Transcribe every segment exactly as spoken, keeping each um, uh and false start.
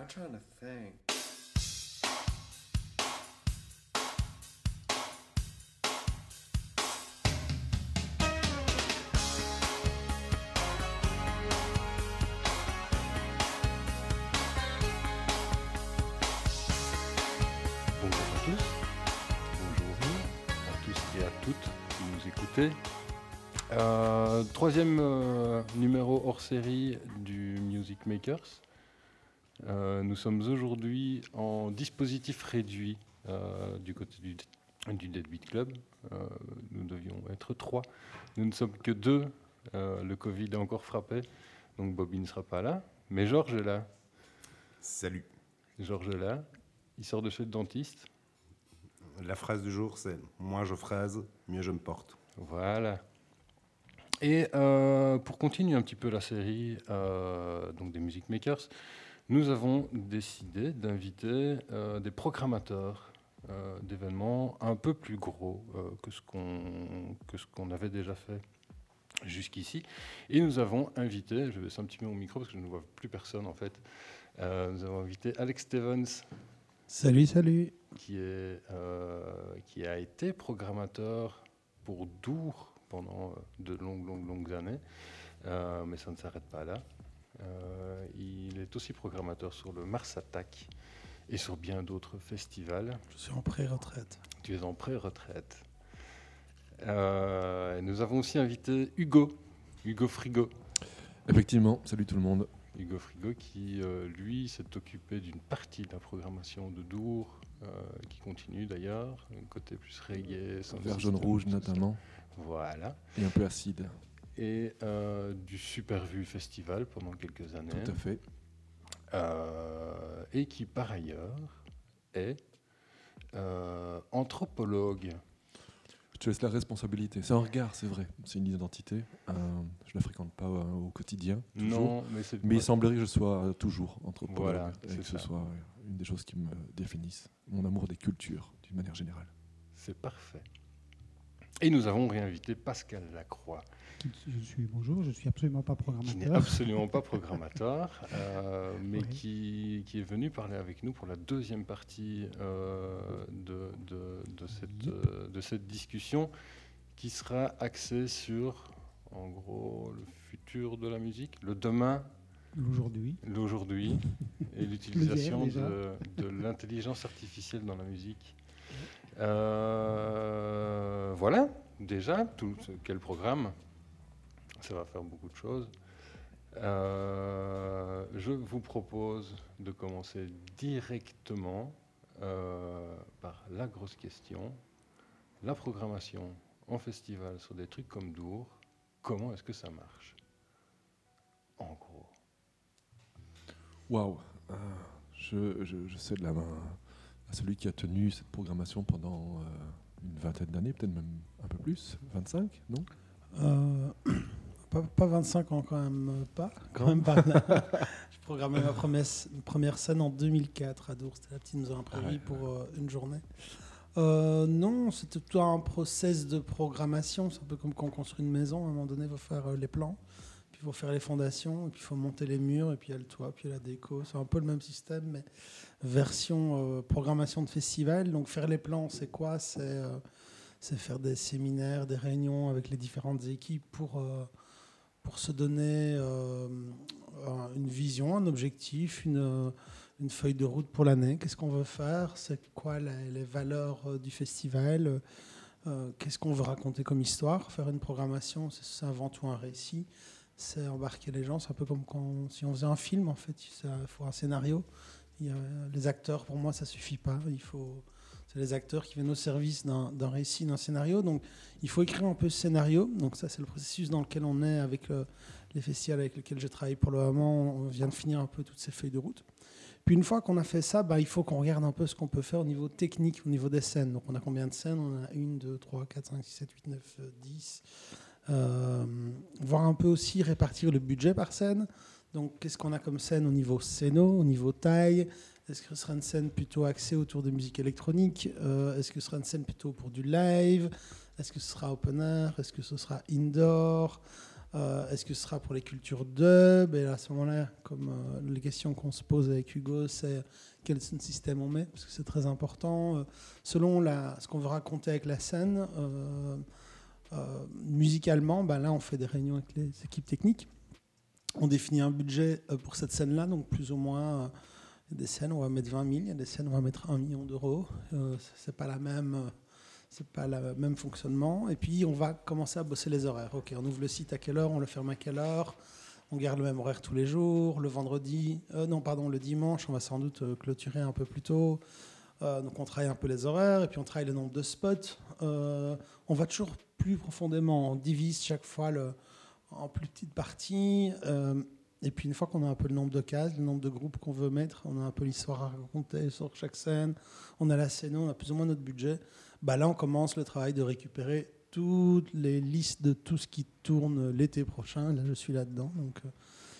I'm trying to think. Bonjour à tous, bonjour à tous et à toutes qui nous écoutez. Euh, troisième euh, numéro hors série du Music Makers. Euh, nous sommes aujourd'hui en dispositif réduit euh, du côté du, du Deadbeat Club. Euh, nous devions être trois. Nous ne sommes que deux. Euh, le Covid a encore frappé, donc Bobby ne sera pas là. Mais Georges est là. Salut. Georges est là. Il sort de chez le dentiste. La phrase du jour, c'est « Moins je phrase, mieux je me porte ». Voilà. Et euh, pour continuer un petit peu la série euh, donc des Music Makers, nous avons décidé d'inviter euh, des programmateurs euh, d'événements un peu plus gros euh, que ce qu'on, que ce qu'on avait déjà fait jusqu'ici. Et nous avons invité, je vais baisser un petit peu mon micro parce que je ne vois plus personne en fait, euh, nous avons invité Alex Stevens. Salut, salut. Qui, est, euh, qui a été programmateur pour Dour pendant de longues, longues, longues années, euh, mais ça ne s'arrête pas là. Euh, il est aussi programmateur sur le Marsatac et sur bien d'autres festivals. Je suis en pré-retraite. Tu es en pré-retraite. Euh, nous avons aussi invité Hugo, Hugo Freegow. Effectivement, salut tout le monde. Hugo Freegow qui, euh, lui, s'est occupé d'une partie de la programmation de Dour, euh, qui continue d'ailleurs, un côté plus reggae. Vert, jaune, rouge notamment. Voilà. Et un peu acide. Et euh, du Supervue Festival pendant quelques années. Tout à fait. Euh, et qui, par ailleurs, est euh, anthropologue. Je te laisse la responsabilité. C'est un regard, c'est vrai. C'est une identité. Euh, je ne la fréquente pas euh, au quotidien. Toujours. Non, mais c'est... Mais il semblerait que je sois euh, toujours anthropologue. Voilà, et que ça. Ce soit une des choses qui me définissent. Mon amour des cultures, d'une manière générale. C'est parfait. Et nous avons réinvité Pascal Lacroix. Je suis, bonjour, je ne suis absolument pas programmateur. Qui n'est absolument pas programmateur, euh, mais ouais. qui, qui est venu parler avec nous pour la deuxième partie euh, de, de, de, cette, euh, de cette discussion, qui sera axée sur, en gros, le futur de la musique, le demain, l'aujourd'hui, l'aujourd'hui et l'utilisation de, de l'intelligence artificielle dans la musique. Euh, voilà, déjà, tout, quel programme. Ça va faire beaucoup de choses. Euh, je vous propose de commencer directement euh, par la grosse question. La programmation en festival sur des trucs comme Dour, comment est-ce que ça marche ? En gros. Waouh, je, je, je sais de la main... à celui qui a tenu cette programmation pendant euh, une vingtaine d'années, peut-être même un peu plus, vingt-cinq, non euh, pas, pas vingt-cinq ans, quand même pas. Quand même pas. Je programmais ma première, première scène en deux mille quatre à Dour, c'était la petite nous a imprévu ah ouais, pour ouais. Euh, une journée. Euh, non, c'était plutôt un process de programmation, c'est un peu comme quand on construit une maison, à un moment donné, il faut faire euh, les plans, puis il faut faire les fondations, et puis il faut monter les murs, et puis il y a le toit, puis il y a la déco, c'est un peu le même système, mais... version euh, programmation de festival. Donc faire les plans, c'est quoi ? C'est, euh, c'est faire des séminaires, des réunions avec les différentes équipes pour, euh, pour se donner euh, une vision, un objectif, une, une feuille de route pour l'année. Qu'est-ce qu'on veut faire ? C'est quoi les, les valeurs du festival ? euh, Qu'est-ce qu'on veut raconter comme histoire ? Faire une programmation, c'est, c'est avant tout un récit. C'est embarquer les gens. C'est un peu comme quand, si on faisait un film, en fait. Il faut un scénario. Les acteurs, pour moi, ça ne suffit pas. Il faut... C'est les acteurs qui viennent au service d'un, d'un récit, d'un scénario. Donc, il faut écrire un peu ce scénario. Donc, ça, c'est le processus dans lequel on est avec le, les festivals avec lesquels je travaille pour le moment. On vient de finir un peu toutes ces feuilles de route. Puis, une fois qu'on a fait ça, bah, il faut qu'on regarde un peu ce qu'on peut faire au niveau technique, au niveau des scènes. Donc, on a combien de scènes ? On a une, deux, trois, quatre, cinq, six, sept, huit, neuf, dix. Euh, voir un peu aussi répartir le budget par scène. Donc, qu'est-ce qu'on a comme scène au niveau scéno, au niveau taille ? Est-ce que ce sera une scène plutôt axée autour de musique électronique ? euh, Est-ce que ce sera une scène plutôt pour du live ? Est-ce que ce sera open air ? Est-ce que ce sera indoor ? Euh, est-ce que ce sera pour les cultures dub? Et à ce moment-là, comme euh, les questions qu'on se pose avec Hugo, c'est quel système on met, parce que c'est très important. Euh, selon la, ce qu'on veut raconter avec la scène, euh, euh, musicalement, bah là, on fait des réunions avec les équipes techniques. On définit un budget pour cette scène-là, donc plus ou moins... Euh, il y a des scènes où on va mettre vingt mille, il y a des scènes où on va mettre un million d'euros. Euh, c'est pas la même, c'est pas le même fonctionnement. Et puis, on va commencer à bosser les horaires. Ok, on ouvre le site à quelle heure, on le ferme à quelle heure, on garde le même horaire tous les jours. Le vendredi, euh, non, pardon, le dimanche, on va sans doute clôturer un peu plus tôt. Euh, donc, on travaille un peu les horaires et puis on travaille le nombre de spots. Euh, on va toujours plus profondément. On divise chaque fois le, en plus petites parties. Euh, Et puis une fois qu'on a un peu le nombre de cases, le nombre de groupes qu'on veut mettre, on a un peu l'histoire à raconter sur chaque scène, on a la scène, on a plus ou moins notre budget, bah là on commence le travail de récupérer toutes les listes de tout ce qui tourne l'été prochain. Là je suis là-dedans, donc, euh,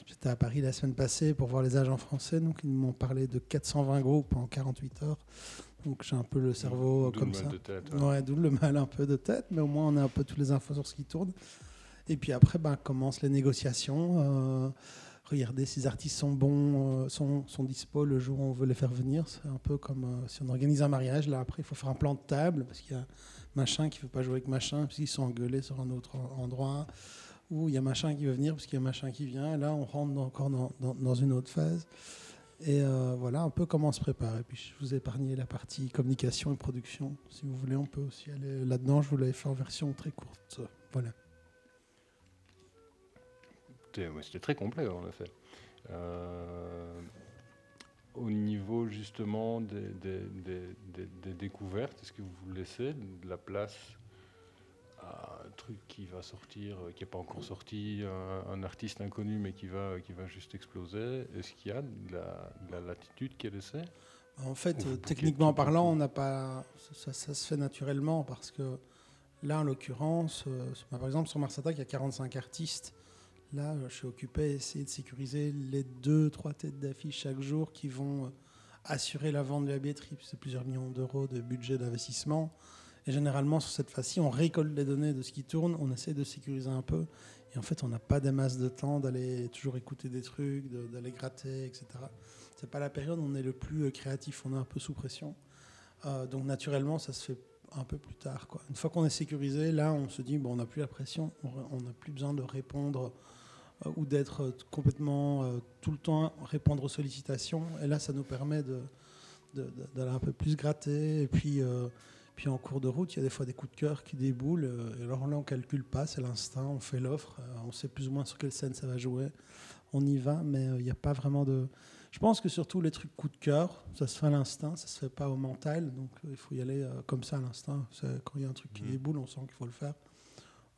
j'étais à Paris la semaine passée pour voir les agents français, donc ils m'ont parlé de quatre cent vingt groupes en quarante-huit heures, donc j'ai un peu le cerveau comme ça. D'où le mal de tête. Hein. Ouais, d'où le mal un peu de tête, mais au moins on a un peu toutes les infos sur ce qui tourne. Et puis après bah, commencent les négociations, euh, regarder si les artistes sont bons, sont, sont dispo le jour où on veut les faire venir. C'est un peu comme euh, si on organise un mariage. Là, après, il faut faire un plan de table parce qu'il y a machin qui ne veut pas jouer avec machin parce qu'ils sont engueulés sur un autre endroit. Ou il y a machin qui veut venir parce qu'il y a machin qui vient. Et là, on rentre dans, encore dans, dans, dans une autre phase. Et euh, voilà un peu comment on se prépare. Et puis, je vous ai épargné la partie communication et production. Si vous voulez, on peut aussi aller là-dedans. Je vous l'avais fait en version très courte. Voilà. C'était très complet en effet. Euh, au niveau justement des, des, des, des, des découvertes, est-ce que vous laissez de la place à un truc qui va sortir, qui n'est pas encore sorti, un, un artiste inconnu mais qui va, qui va juste exploser? Est-ce qu'il y a de la, de la latitude qui est laissée? En fait, euh, techniquement parlant, on n'a pas. Ça, ça se fait naturellement parce que là, en l'occurrence, euh, par exemple sur Marsatac, il y a quarante-cinq artistes. Là, je suis occupé à essayer de sécuriser les deux, trois têtes d'affiche chaque jour qui vont assurer la vente de la billetterie. C'est plusieurs millions d'euros de budget d'investissement. Et généralement, sur cette phase-ci, on récolte les données de ce qui tourne, on essaie de sécuriser un peu. Et en fait, on n'a pas des masses de temps d'aller toujours écouter des trucs, de, d'aller gratter, et cetera. C'est pas la période où on est le plus créatif, on est un peu sous pression. Euh, donc naturellement, ça se fait un peu plus tard, quoi. Une fois qu'on est sécurisé, là, on se dit, bon, on n'a plus la pression, on n'a plus besoin de répondre ou d'être complètement euh, tout le temps répondre aux sollicitations. Et là, ça nous permet de, de, de, d'aller un peu plus gratter. Et puis, euh, puis en cours de route, il y a des fois des coups de cœur qui déboulent. Euh, et alors là, on ne calcule pas, c'est l'instinct, on fait l'offre. Euh, on sait plus ou moins sur quelle scène ça va jouer. On y va, mais il euh, n'y a pas vraiment de... Je pense que surtout les trucs coups de cœur, ça se fait à l'instinct, ça ne se fait pas au mental. Donc il euh, faut y aller euh, comme ça à l'instinct. C'est, quand il y a un truc qui mmh. déboule, on sent qu'il faut le faire.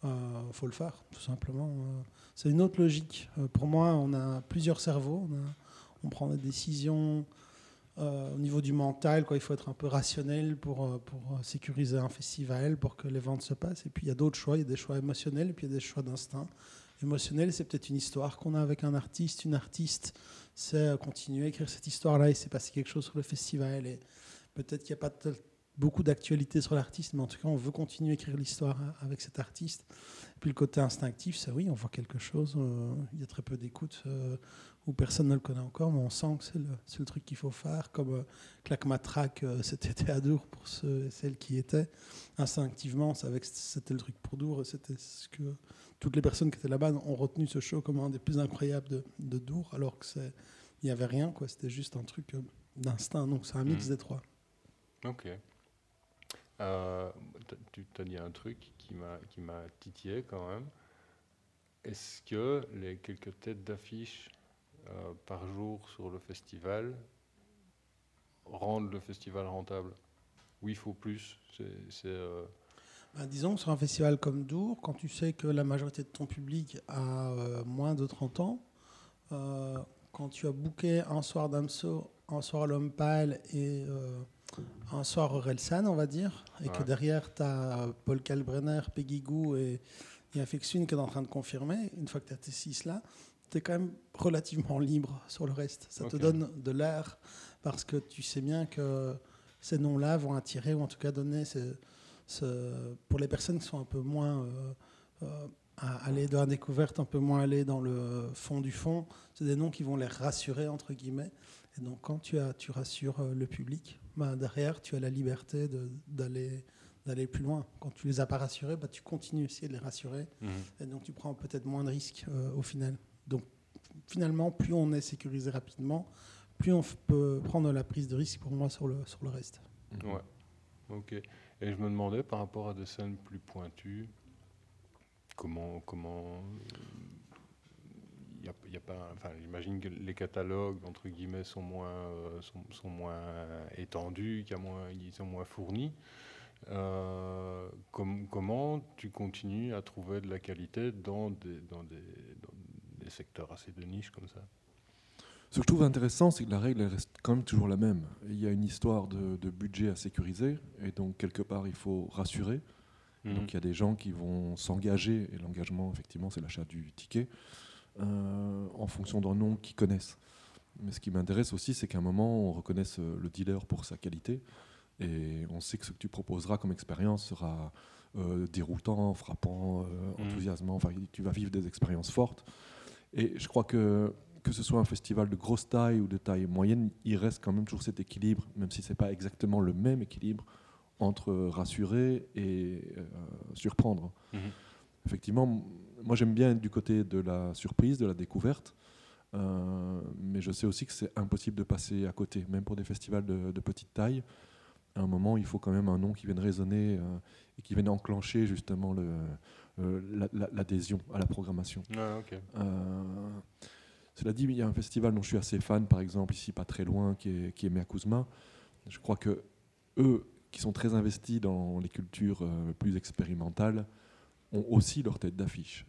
Il euh, faut le faire, tout simplement. Euh, c'est une autre logique. Euh, pour moi, on a plusieurs cerveaux. On, a, on prend des décisions euh, au niveau du mental. Quoi, il faut être un peu rationnel pour, pour sécuriser un festival, pour que les ventes se passent. Et puis, il y a d'autres choix. Il y a des choix émotionnels et puis il y a des choix d'instinct. Émotionnel, c'est peut-être une histoire qu'on a avec un artiste. Une artiste, c'est continuer à écrire cette histoire-là. Il s'est passé quelque chose sur le festival. Et peut-être qu'il n'y a pas de... beaucoup d'actualité sur l'artiste, mais en tout cas, on veut continuer à écrire l'histoire avec cet artiste. Et puis le côté instinctif, c'est oui, on voit quelque chose, euh, il y a très peu d'écoute, euh, où personne ne le connaît encore, mais on sent que c'est le, c'est le truc qu'il faut faire, comme euh, Clac-Matrac, euh, cet été à Dour, pour ceux et celles qui étaient. Instinctivement, on savait que c'était le truc pour Dour, c'était ce que toutes les personnes qui étaient là-bas ont retenu ce show comme un des plus incroyables de, de Dour, alors qu'il n'y avait rien, quoi, c'était juste un truc euh, d'instinct, donc c'est un mix mmh. des trois. Ok. Euh, tu as dit un truc qui m'a, qui m'a titillé quand même. Est-ce que les quelques têtes d'affiche euh, par jour sur le festival rendent le festival rentable? Oui, il faut plus. C'est, c'est, euh... ben, disons que sur un festival comme Dour, quand tu sais que la majorité de ton public a euh, moins de trente ans, euh, quand tu as booké un soir d'Amso, un soir l'Homme Pâle et... Euh, un soir Relsan, on va dire, et ouais. que derrière, tu as Paul Kalbrenner, Peggy Gou et, et Infection qui est en train de confirmer. Une fois que tu as tes six là, tu es quand même relativement libre sur le reste. Ça okay. te donne de l'air parce que tu sais bien que ces noms-là vont attirer ou en tout cas donner ce, ce, pour les personnes qui sont un peu moins euh, euh, à aller dans la découverte, un peu moins aller dans le fond du fond. C'est des noms qui vont les rassurer, entre guillemets. Et donc, quand tu, as, tu rassures le public, bah, derrière, tu as la liberté de, d'aller, d'aller plus loin. Quand tu ne les as pas rassurés, bah, tu continues aussi de les rassurer. Mmh. Et donc, tu prends peut-être moins de risques euh, au final. Donc, finalement, plus on est sécurisé rapidement, plus on f- peut prendre la prise de risque, pour moi, sur le, sur le reste. Ouais. OK. Et je me demandais, par rapport à des scènes plus pointues, comment... comment... Y a, y a pas, enfin, j'imagine que les catalogues, entre guillemets, sont moins, euh, sont, sont moins étendus, qu'il y a moins, ils sont moins fournis. Euh, com- comment tu continues à trouver de la qualité dans des, dans des, dans des secteurs assez de niche comme ça ? Ce que je trouve intéressant, c'est que la règle elle reste quand même toujours la même. Il y a une histoire de, de budget à sécuriser, et donc quelque part, il faut rassurer. Mmh. Donc il y a des gens qui vont s'engager, et l'engagement, effectivement, c'est l'achat du ticket. Euh, en fonction d'un nom qu'ils connaissent. Mais ce qui m'intéresse aussi, c'est qu'à un moment, on reconnaisse le dealer pour sa qualité et on sait que ce que tu proposeras comme expérience sera euh, déroutant, frappant, euh, enthousiasmant. Enfin, tu vas vivre des expériences fortes. Et je crois que, que ce soit un festival de grosse taille ou de taille moyenne, il reste quand même toujours cet équilibre, même si ce n'est pas exactement le même équilibre, entre rassurer et euh, surprendre. Mmh. Effectivement, moi j'aime bien être du côté de la surprise, de la découverte, euh, mais je sais aussi que c'est impossible de passer à côté, même pour des festivals de, de petite taille. À un moment, il faut quand même un nom qui vienne résonner euh, et qui vienne enclencher justement le, euh, la, la, l'adhésion à la programmation. Ah, okay. euh, cela dit, il y a un festival dont je suis assez fan, par exemple ici pas très loin, qui est, qui est Mea Kouzma. Je crois que eux, qui sont très investis dans les cultures euh, plus expérimentales, ont aussi leur tête d'affiche.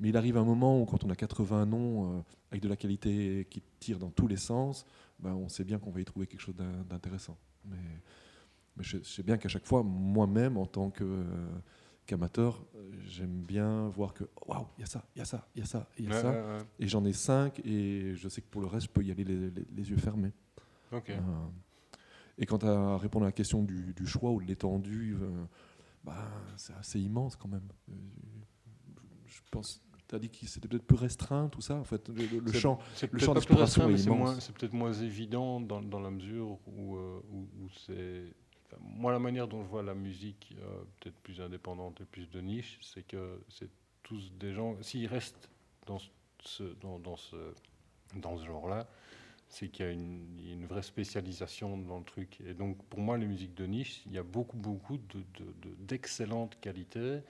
Mais il arrive un moment où, quand on a quatre-vingts noms euh, avec de la qualité qui tire dans tous les sens, ben on sait bien qu'on va y trouver quelque chose d'intéressant. Mais, mais je, je sais bien qu'à chaque fois, moi-même, en tant que, euh, qu'amateur, j'aime bien voir que waouh, il y a ça, il y a ça, il y a ça, il y a ouais, ça. Ouais, ouais. Et j'en ai cinq, et je sais que pour le reste, je peux y aller les, les, les yeux fermés. Okay. Euh, et quant à répondre à la question du, du choix ou de l'étendue, euh, Bah, c'est assez immense quand même. Je pense, tu as dit que c'était peut-être plus restreint tout ça. En fait, le, le c'est, champ, c'est le champ d'exploration restreint, est immense. C'est, moins, c'est peut-être moins évident dans, dans la mesure où, euh, où, où c'est. Enfin, moi, la manière dont je vois la musique, euh, peut-être plus indépendante et plus de niche, c'est que c'est tous des gens. S'ils restent dans ce, dans, dans ce, dans ce genre-là, c'est qu'il y a une, une vraie spécialisation dans le truc. Et donc, pour moi, les musiques de niche, il y a beaucoup, beaucoup de, de, de, d'excellentes qualités.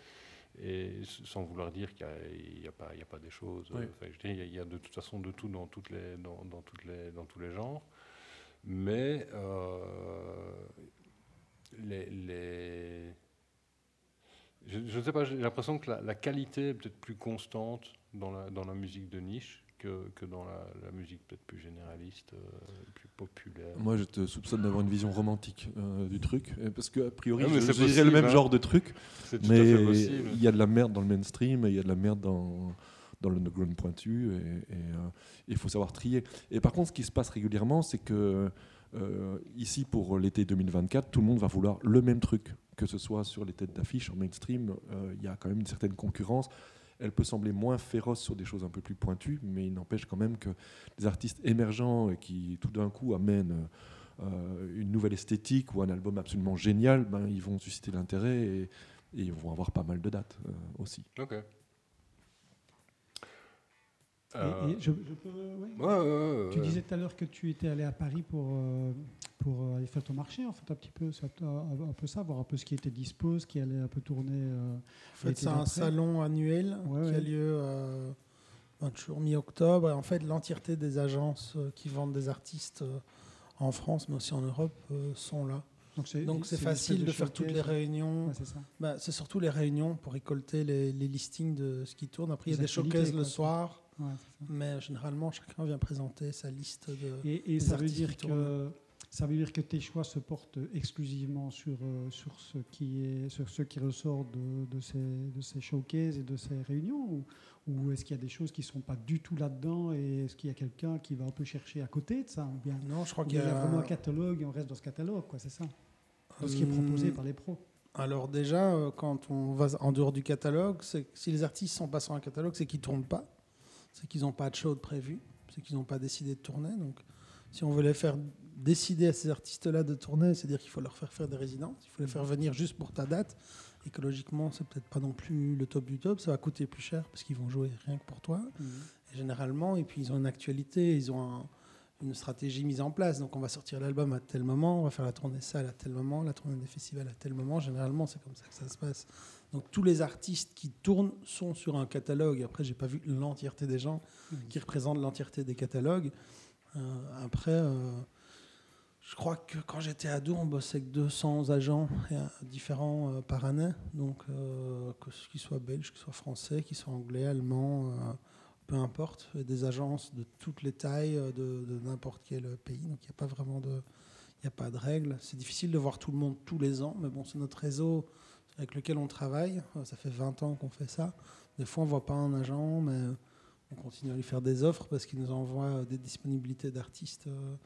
Et sans vouloir dire qu'il n'y a, a, a pas des choses... Oui. Enfin, je dis, il, y a, il y a de toute façon de tout dans, toutes les, dans, dans, toutes les, dans tous les genres. Mais euh, les... les je ne sais pas, j'ai l'impression que la, la qualité est peut-être plus constante dans la, dans la musique de niche. Que, que dans la, la musique peut-être plus généraliste, euh, plus populaire. Moi, je te soupçonne d'avoir une vision romantique euh, du truc, parce qu'a priori, ah, je, c'est je possible, dirais le même hein. genre de truc, c'est tout mais il y a de la merde dans le mainstream, il y a de la merde dans, dans le underground pointu, et il euh, faut savoir trier. Et par contre, ce qui se passe régulièrement, c'est que euh, ici, pour l'été deux mille vingt-quatre, tout le monde va vouloir le même truc, que ce soit sur les têtes d'affiche, en mainstream, euh, il y a quand même une certaine concurrence. Elle peut sembler moins féroce sur des choses un peu plus pointues, mais il n'empêche quand même que des artistes émergents qui, tout d'un coup, amènent euh, une nouvelle esthétique ou un album absolument génial, ben, ils vont susciter l'intérêt et, et ils vont avoir pas mal de dates euh, aussi. OK. Euh... Et, et je, je peux, ouais. Ouais, ouais, ouais, tu disais tout à l'heure que tu étais allé à Paris pour, euh, pour aller faire ton marché, en fait, un petit peu, ça, un peu ça, voir un peu ce qui était dispo, ce qui allait un peu tourner. Euh, en fait, c'est un après. salon annuel ouais, qui ouais. a lieu euh, toujours mi-octobre. Et en fait, l'entièreté des agences euh, qui vendent des artistes euh, en France, mais aussi en Europe, euh, sont là. Donc c'est, Donc c'est, c'est facile de, de faire toutes les réunions. Ouais, c'est, bah, c'est surtout les réunions pour récolter les, les listings de ce qui tourne. Après, il y a des showcases le soir. Ouais, mais généralement, chacun vient présenter sa liste de. Et, et ça, veut dire que, ça veut dire que tes choix se portent exclusivement sur, euh, sur, ce, qui est, sur ce qui ressort de, de, ces, de ces showcases et de ces réunions ou, ou est-ce qu'il y a des choses qui ne sont pas du tout là-dedans et est-ce qu'il y a quelqu'un qui va un peu chercher à côté de ça ou bien, non, je crois qu'il y a, y a vraiment un catalogue et on reste dans ce catalogue, quoi, c'est ça. Hum... De ce qui est proposé par les pros. Alors déjà, quand on va en dehors du catalogue, c'est, si les artistes sont pas sur un catalogue, c'est qu'ils ne tournent pas, c'est qu'ils n'ont pas de show de prévu, c'est qu'ils n'ont pas décidé de tourner. Donc, si on veut les faire décider à ces artistes-là de tourner, c'est-à-dire qu'il faut leur faire faire des résidences, il faut les faire venir juste pour ta date. Écologiquement, c'est peut-être pas non plus le top du top, ça va coûter plus cher parce qu'ils vont jouer rien que pour toi, mmh. et généralement. Et puis ils ont une actualité, ils ont un, une stratégie mise en place. Donc on va sortir l'album à tel moment, on va faire la tournée salle à tel moment, la tournée des festivals à tel moment. Généralement, c'est comme ça que ça se passe. Donc tous les artistes qui tournent sont sur un catalogue. Après, j'ai pas vu l'entièreté des gens mmh. qui représentent l'entièreté des catalogues. Euh, après. Euh, Je crois que quand j'étais à Dour, on bossait avec deux cents agents différents euh, par année. Donc, euh, que ce qu'ils soient belges, qu'ils soient français, qu'ils soient anglais, allemands, euh, peu importe. Des agences de toutes les tailles, de, de n'importe quel pays. Donc, il n'y a pas vraiment de, y a pas de règles. C'est difficile de voir tout le monde tous les ans. Mais bon, c'est notre réseau avec lequel on travaille. Ça fait vingt ans qu'on fait ça. Des fois, on ne voit pas un agent, mais on continue à lui faire des offres parce qu'il nous envoie des disponibilités d'artistes. Euh,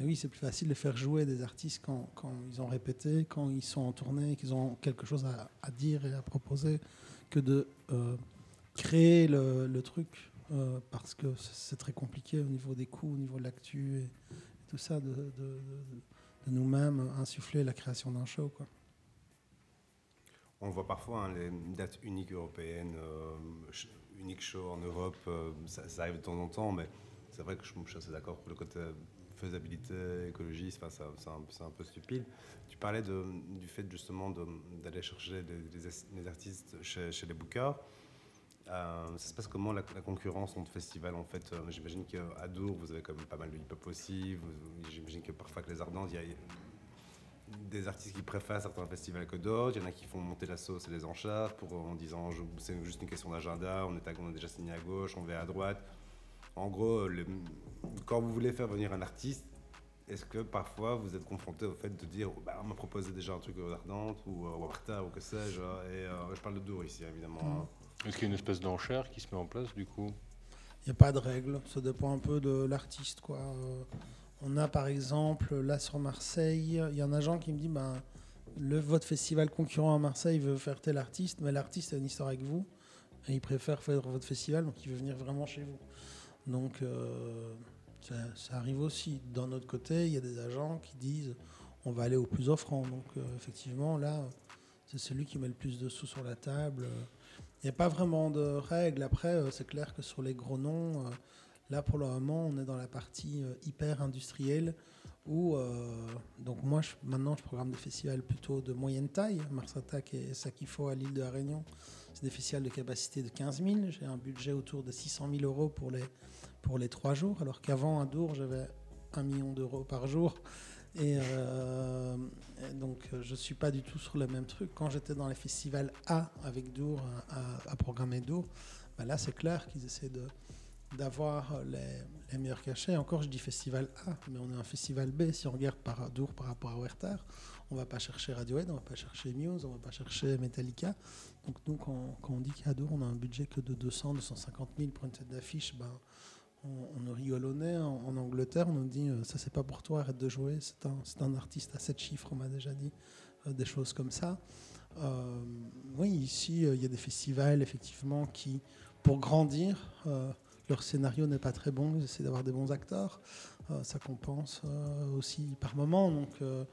Et oui, c'est plus facile de faire jouer des artistes quand, quand ils ont répété, quand ils sont en tournée, qu'ils ont quelque chose à, à dire et à proposer, que de euh, créer le, le truc, euh, parce que c'est très compliqué au niveau des coûts, au niveau de l'actu et, et tout ça, de, de, de, de nous-mêmes insuffler la création d'un show, quoi. On le voit parfois, hein, les dates uniques européennes, euh, uniques shows en Europe, euh, ça, ça arrive de temps en temps, mais c'est vrai que je, je suis assez d'accord pour le côté... faisabilité, écologie, c'est, ça, c'est, un, c'est un peu stupide. Tu parlais de, du fait justement de, d'aller chercher les, les, les artistes chez, chez les bookers. Euh, ça se passe comment la, la concurrence entre festivals en fait? euh, J'imagine qu'à Dour, vous avez quand même pas mal de hip-hop aussi. Vous, j'imagine que parfois avec les Ardentes, il y a des artistes qui préfèrent certains festivals que d'autres. Il y en a qui font monter la sauce et les enchères pour, en disant je, c'est juste une question d'agenda, on est, à, on est déjà signé à gauche, on va à droite. En gros, le, quand vous voulez faire venir un artiste, est-ce que parfois vous êtes confronté au fait de dire oh, bah, on m'a proposé déjà un truc aux Ardentes ou euh, au Warta ou que sais-je, et euh, je parle de Dour ici évidemment. Est-ce qu'il y a une espèce d'enchère qui se met en place du coup? Il n'y a pas de règle, ça dépend un peu de l'artiste, quoi. Euh, on a par exemple là sur Marseille, il y a un agent qui me dit bah, le, votre festival concurrent à Marseille veut faire tel artiste, mais l'artiste a une histoire avec vous et il préfère faire votre festival, donc il veut venir vraiment chez vous. Donc, euh, ça, ça arrive aussi. D'un autre côté, il y a des agents qui disent on va aller au plus offrant. Donc, euh, effectivement, là, c'est celui qui met le plus de sous sur la table. Il n'y a pas vraiment de règles. Après, c'est clair que sur les gros noms, euh, là, pour le moment, on est dans la partie euh, hyper industrielle où, euh, donc moi, je, maintenant, je programme des festivals plutôt de moyenne taille. Marsatac et Sakifo à l'île de la Réunion, c'est des festivals de capacité de quinze mille. J'ai un budget autour de six cent mille euros pour les... pour les trois jours, alors qu'avant à Dour j'avais un million d'euros par jour et, euh, et donc je suis pas du tout sur le même truc. Quand j'étais dans les festivals A avec Dour, à, à programmer Dour, ben là c'est clair qu'ils essaient de, d'avoir les, les meilleurs cachets. Encore je dis festival A, mais on est un festival B. Si on regarde par Dour par rapport à Werther, on va pas chercher Radiohead, on va pas chercher Muse, on va pas chercher Metallica. Donc nous quand, quand on dit qu'à Dour on a un budget que de deux cents à deux cent cinquante mille pour une tête d'affiche, ben on nous rigole au nez. En Angleterre, on nous dit « ça, c'est pas pour toi, arrête de jouer, c'est un, c'est un artiste à sept chiffres », on m'a déjà dit euh, des choses comme ça. Euh, oui, ici, il euh, y a des festivals, effectivement, qui, pour grandir, euh, leur scénario n'est pas très bon, ils essaient d'avoir des bons acteurs, euh, ça compense euh, aussi par moment. Donc, euh,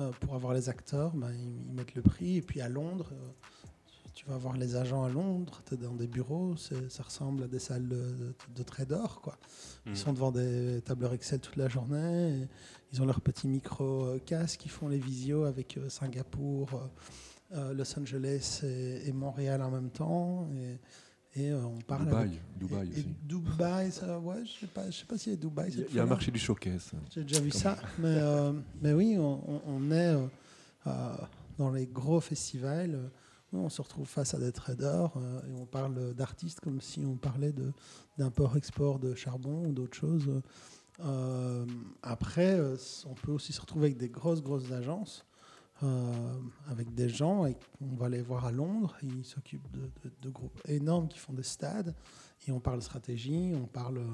euh, pour avoir les acteurs, bah, ils, ils mettent le prix, et puis à Londres... Euh, tu vas voir les agents à Londres, tu es dans des bureaux, c'est, ça ressemble à des salles de, de, de traders, quoi. Ils mmh. sont devant des tableurs Excel toute la journée, et ils ont leur petit micro-casque, ils font les visios avec Singapour, euh, Los Angeles et, et Montréal en même temps. Et, et euh, on parle Dubaï, avec, Dubaï et, aussi. Et Dubaï, ça, ouais, je ne sais pas s'il y a Dubaï. Il y a un marché du showcase. J'ai déjà vu ça, mais, euh, mais oui, on, on est euh, dans les gros festivals. On se retrouve face à des traders euh, et on parle d'artistes comme si on parlait de, d'import-export de charbon ou d'autres choses. Euh, après, euh, on peut aussi se retrouver avec des grosses, grosses agences, euh, avec des gens, et on va les voir à Londres, ils s'occupent de, de, de groupes énormes qui font des stades, et on parle stratégie, on parle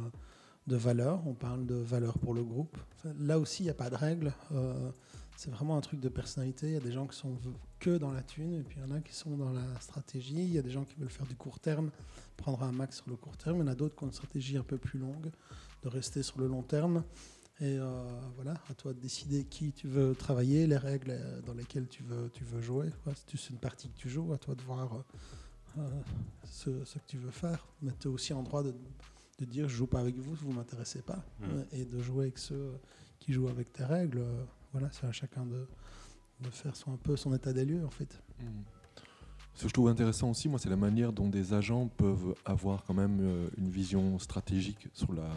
de valeur, on parle de valeur pour le groupe. Enfin, là aussi, il n'y a pas de règle. Euh, c'est vraiment un truc de personnalité. Il y a des gens qui sont que dans la thune, et puis il y en a qui sont dans la stratégie. Il y a des gens qui veulent faire du court terme, prendre un max sur le court terme. Il y en a d'autres qui ont une stratégie un peu plus longue, de rester sur le long terme. Et euh, voilà, à toi de décider qui tu veux travailler, les règles dans lesquelles tu veux, tu veux jouer. C'est une partie que tu joues, à toi de voir euh, ce, ce que tu veux faire. Mais tu es aussi en droit de, de dire « je ne joue pas avec vous, vous ne m'intéressez pas mmh. ». Et de jouer avec ceux qui jouent avec tes règles. Voilà, c'est à chacun de, de faire son, un peu son état des lieux, en fait. Mmh. Ce que je trouve intéressant aussi, moi, c'est la manière dont des agents peuvent avoir quand même une vision stratégique sur la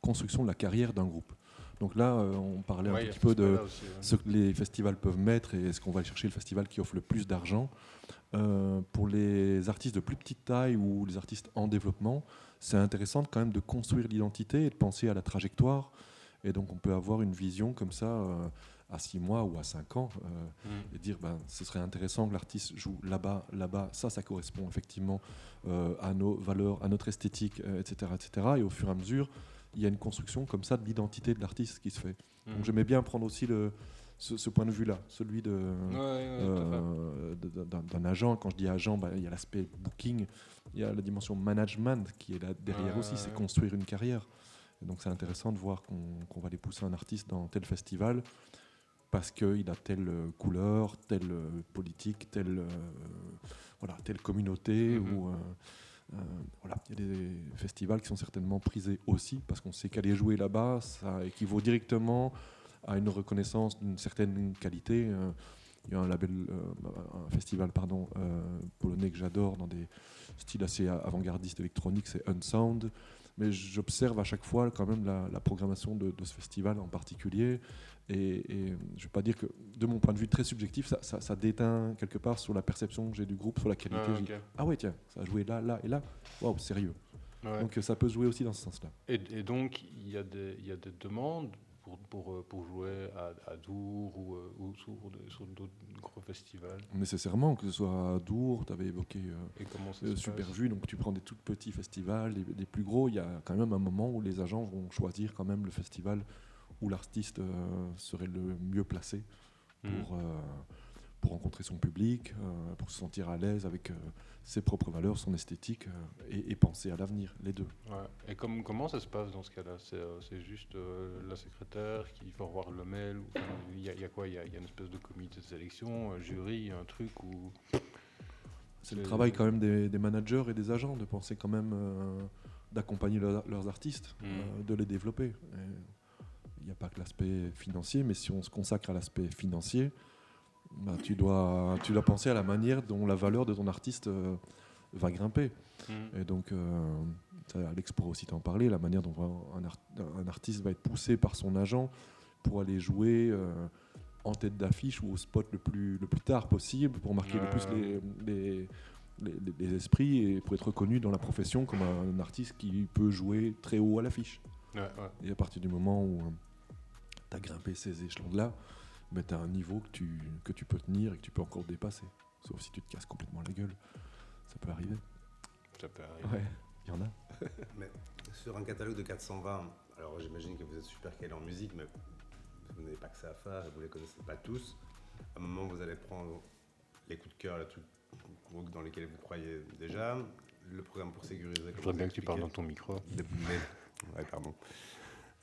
construction de la carrière d'un groupe. Donc là, euh, on parlait ouais, un petit peu de aussi, ouais. ce que les festivals peuvent mettre et est-ce qu'on va chercher le festival qui offre le plus d'argent. Euh, pour les artistes de plus petite taille ou les artistes en développement, c'est intéressant quand même de construire l'identité et de penser à la trajectoire. Et donc, on peut avoir une vision comme ça euh, à six mois ou à cinq ans euh, mmh. et dire, ben, ce serait intéressant que l'artiste joue là-bas, là-bas. Ça, ça correspond effectivement euh, à nos valeurs, à notre esthétique, euh, et cetera, et cetera. Et au fur et à mesure, il y a une construction comme ça de l'identité de l'artiste qui se fait. Mmh. Donc j'aimais bien prendre aussi le, ce, ce point de vue-là, celui de, ouais, ouais, euh, d'un, d'un agent. Quand je dis agent, bah, il y a l'aspect booking, il y a la dimension management qui est là derrière ah, aussi, c'est ouais. construire une carrière. Et donc c'est intéressant de voir qu'on, qu'on va aller pousser un artiste dans tel festival parce qu'il a telle couleur, telle politique, telle, euh, voilà, telle communauté mmh. ou... Euh, Euh, voilà. Il y a des festivals qui sont certainement prisés aussi parce qu'on sait qu'aller jouer là-bas, ça équivaut directement à une reconnaissance d'une certaine qualité. Euh, il y a un label, euh, un festival pardon, euh, polonais que j'adore dans des styles assez avant-gardistes électroniques, c'est Unsound. Mais j'observe à chaque fois quand même la, la programmation de, de ce festival en particulier. Et, et je ne vais pas dire que, de mon point de vue très subjectif, ça, ça, ça déteint quelque part sur la perception que j'ai du groupe, sur la qualité. Ah, okay. ah ouais, tiens, ça a joué là, là et là. Waouh, sérieux. Ouais. Donc ça peut jouer aussi dans ce sens-là. Et, et donc, il y, y a des demandes pour, pour, pour jouer à, à Dour ou, ou sur, sur d'autres gros festivals. Nécessairement, que ce soit à Dour, tu avais évoqué euh, Supervue, donc tu prends des tout petits festivals, des, des plus gros. Il y a quand même un moment où les agents vont choisir quand même le festival où l'artiste euh, serait le mieux placé pour, mmh. euh, pour rencontrer son public, euh, pour se sentir à l'aise avec euh, ses propres valeurs, son esthétique, euh, et, et penser à l'avenir, les deux. Ouais. Et comme, comment ça se passe dans ce cas-là ? C'est, euh, c'est juste euh, la secrétaire qui va revoir le mail ? Il y, y a quoi ? Il y, y a une espèce de comité de sélection, un jury, un truc où... C'est, c'est le travail quand même des, des managers et des agents de penser quand même euh, d'accompagner leur, leurs artistes, mmh. euh, de les développer. Et, il n'y a pas que l'aspect financier, mais si on se consacre à l'aspect financier, bah, tu, dois, tu dois penser à la manière dont la valeur de ton artiste euh, va grimper. Mmh. Et donc, euh, Alex pourra aussi t'en parler, la manière dont un, art, un artiste va être poussé par son agent pour aller jouer euh, en tête d'affiche ou au spot le plus, le plus tard possible, pour marquer euh... le plus les, les, les, les esprits et pour être reconnu dans la profession comme un, un artiste qui peut jouer très haut à l'affiche. Ouais, ouais. Et à partir du moment où... t'as grimpé ces échelons-là, mais t'as un niveau que tu, que tu peux tenir et que tu peux encore dépasser. Sauf si tu te casses complètement la gueule. Ça peut arriver. Ça peut arriver. Ouais, il y en a. Mais sur un catalogue de quatre cent vingt, alors j'imagine que vous êtes super calé en musique, mais vous n'avez pas que ça à faire et vous les connaissez pas tous. À un moment, vous allez prendre les coups de cœur, les trucs dans lesquels vous croyez déjà. Le programme pour sécuriser... Je voudrais bien que tu parles dans ton micro. Mais, ouais, pardon.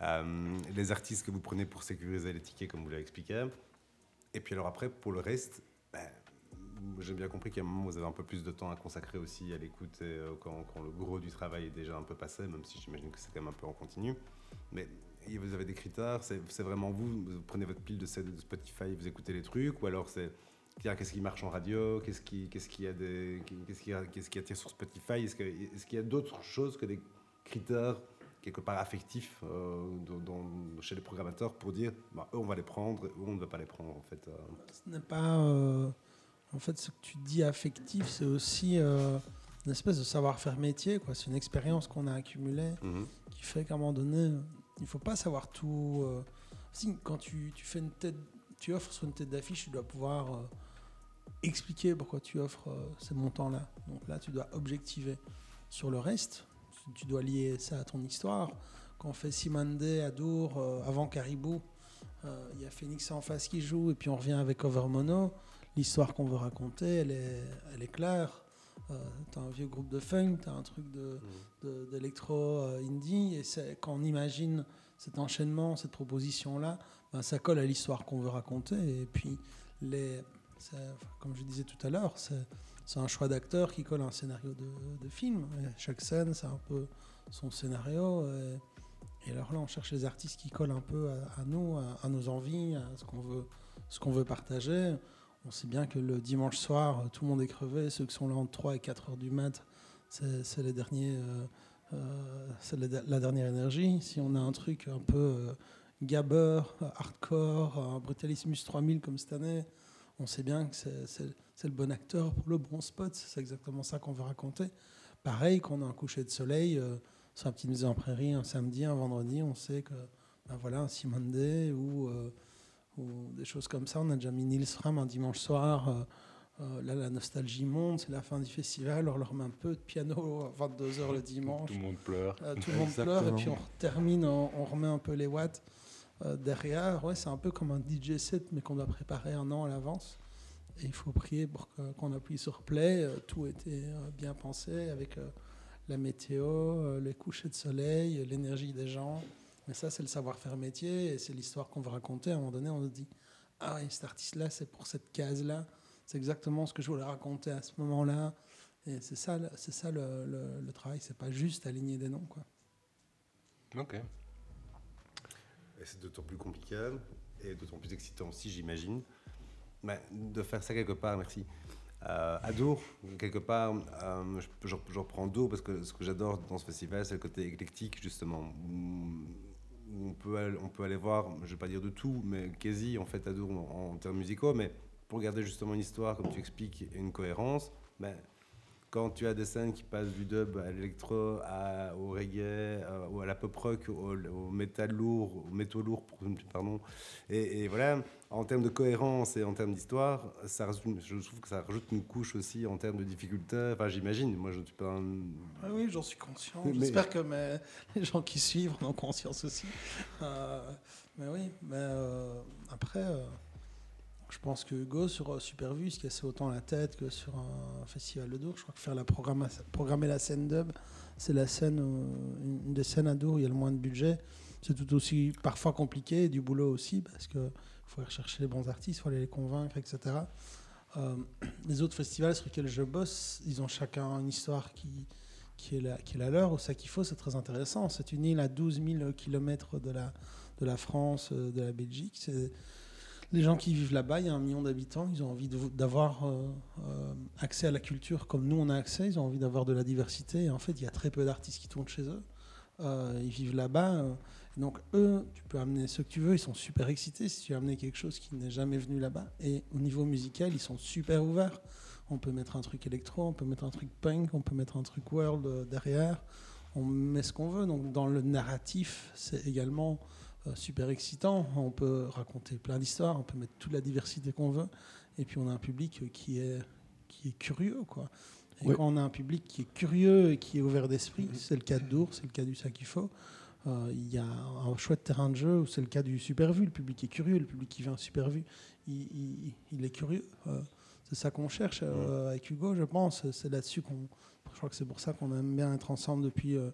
Euh, les artistes que vous prenez pour sécuriser les tickets, comme vous l'avez expliqué. Et puis alors après, pour le reste, ben, j'ai bien compris qu'à un moment, vous avez un peu plus de temps à consacrer aussi à l'écoute et, euh, quand, quand le gros du travail est déjà un peu passé, même si j'imagine que c'est quand même un peu en continu. Mais vous avez des critères, c'est, c'est vraiment vous, vous prenez votre pile de Spotify, vous écoutez les trucs, ou alors c'est, tiens, qu'est-ce qui marche en radio, qu'est-ce qui, qu'est-ce qui, a des, qu'est-ce qui, a, qu'est-ce qui attire sur Spotify, est-ce, que, est-ce qu'il y a d'autres choses que des critères quelque part affectif euh, dans, dans, chez les programmateurs pour dire bah, eux on va les prendre, eux on ne va pas les prendre en fait. Euh. Ce n'est pas euh, en fait ce que tu dis affectif, c'est aussi euh, une espèce de savoir-faire métier quoi. C'est une expérience qu'on a accumulée mm-hmm. qui fait qu'à un moment donné il faut pas savoir tout. Euh, si quand tu, tu fais une tête, tu offres sur une tête d'affiche, tu dois pouvoir euh, expliquer pourquoi tu offres euh, ces montants-là. Donc là tu dois objectiver. Sur le reste, tu dois lier ça à ton histoire. Quand on fait Simandé à Dour, euh, avant Caribou, Il euh, y a Phoenix en face qui joue, et puis on revient avec Overmono. L'histoire qu'on veut raconter, elle est, elle est claire. Euh, t'as un vieux groupe de funk, t'as un truc de, mmh. de, d'électro euh, indie, et c'est, quand on imagine cet enchaînement, cette proposition-là, ben, ça colle à l'histoire qu'on veut raconter. Et puis, les, c'est, comme je disais tout à l'heure, c'est, c'est un choix d'acteur qui colle à un scénario de, de film. Et chaque scène, c'est un peu son scénario. Et, Et alors là, on cherche les artistes qui collent un peu à, à nous, à, à nos envies, à ce qu'on veut, ce qu'on veut partager. On sait bien que le dimanche soir, tout le monde est crevé. Ceux qui sont là entre trois et quatre heures du mat, c'est, c'est, les derniers, euh, c'est la, la dernière énergie. Si on a un truc un peu euh, gabeur, hardcore, un brutalismus trois mille comme cette année, on sait bien que c'est, c'est, c'est le bon acteur pour le bon spot. C'est exactement ça qu'on veut raconter. Pareil, quand on a un coucher de soleil... Euh, sur la petite maison en prairie, un samedi, un vendredi, on sait que, ben voilà, un Simonday ou, euh, ou des choses comme ça. On a déjà mis Nils Fram un dimanche soir. Euh, euh, là, la nostalgie monte, c'est la fin du festival. On leur met un peu de piano à vingt-deux heures le dimanche. Tout le monde pleure. Euh, tout le monde pleure et puis on termine, on, on remet un peu les watts euh, derrière. Ouais, c'est un peu comme un D J set, mais qu'on doit préparer un an à l'avance. Et il faut prier pour que, qu'on appuie sur play. Euh, tout était euh, bien pensé avec... Euh, la météo, les couchers de soleil, l'énergie des gens. Mais ça, c'est le savoir-faire métier et c'est l'histoire qu'on veut raconter. À un moment donné, on se dit « Ah oui, cet artiste-là, c'est pour cette case-là. C'est exactement ce que je voulais raconter à ce moment-là. » Et c'est ça, c'est ça le, le, le travail. C'est pas juste aligner des noms, quoi. Ok. Et c'est d'autant plus compliqué et d'autant plus excitant aussi, j'imagine, bah, de faire ça quelque part. Merci. Euh, à Dour, quelque part, euh, je, je, je reprends Dour parce que ce que j'adore dans ce festival, c'est le côté éclectique, justement. Où on, peut aller, on peut aller voir, je ne vais pas dire de tout, mais quasi, en fait, à Dour, en, en termes musicaux, mais pour garder justement une histoire, comme tu expliques, une cohérence, ben, quand tu as des scènes qui passent du dub à l'électro, à, au reggae, euh, ou à la pop rock, au, au métal lourd, au métaux lourd, pardon, et, et voilà... En termes de cohérence et en termes d'histoire, ça, je trouve que ça rajoute une couche aussi en termes de difficulté. Enfin, j'imagine. Moi, je ne suis pas un... Ah oui, j'en suis conscient. Mais... J'espère que mes... les gens qui suivent en ont conscience aussi. Euh, mais oui, mais euh, après, euh, je pense que Hugo, sur euh, Supervue, se cassait autant la tête que sur un festival de Dour. Je crois que faire la programma... programmer la scène dub, c'est la scène, euh, une des scènes à Dour où il y a le moins de budget. C'est tout aussi parfois compliqué, et du boulot aussi, parce que il faut aller chercher les bons artistes, il faut aller les convaincre, et cetera. Euh, les autres festivals sur lesquels je bosse, ils ont chacun une histoire qui, qui, est, la, qui est la leur. Au Sakifo, c'est très intéressant. C'est une île à douze mille kilomètres de la, de la France, de la Belgique. C'est, les gens qui vivent là-bas, il y a un million d'habitants, ils ont envie de, d'avoir euh, euh, accès à la culture comme nous on a accès, ils ont envie d'avoir de la diversité. Et en fait, il y a très peu d'artistes qui tournent chez eux. Euh, ils vivent là-bas. Euh, Donc eux, tu peux amener ce que tu veux, ils sont super excités si tu as amené quelque chose qui n'est jamais venu là-bas. Et au niveau musical, ils sont super ouverts. On peut mettre un truc électro, on peut mettre un truc punk, on peut mettre un truc world derrière. On met ce qu'on veut. Donc dans le narratif, c'est également euh, super excitant. On peut raconter plein d'histoires, on peut mettre toute la diversité qu'on veut. Et puis on a un public qui est, qui est curieux, quoi. Et ouais. Quand on a un public qui est curieux et qui est ouvert d'esprit, c'est le cas de Dour, c'est le cas du Sakifo. Il euh, y a un chouette terrain de jeu où c'est le cas du Supervue. Le public est curieux, le public qui vient en Supervue, il, il, il est curieux. Euh, c'est ça qu'on cherche euh, avec Hugo, je pense. C'est là-dessus qu'on. Je crois que c'est pour ça qu'on aime bien être ensemble depuis, euh,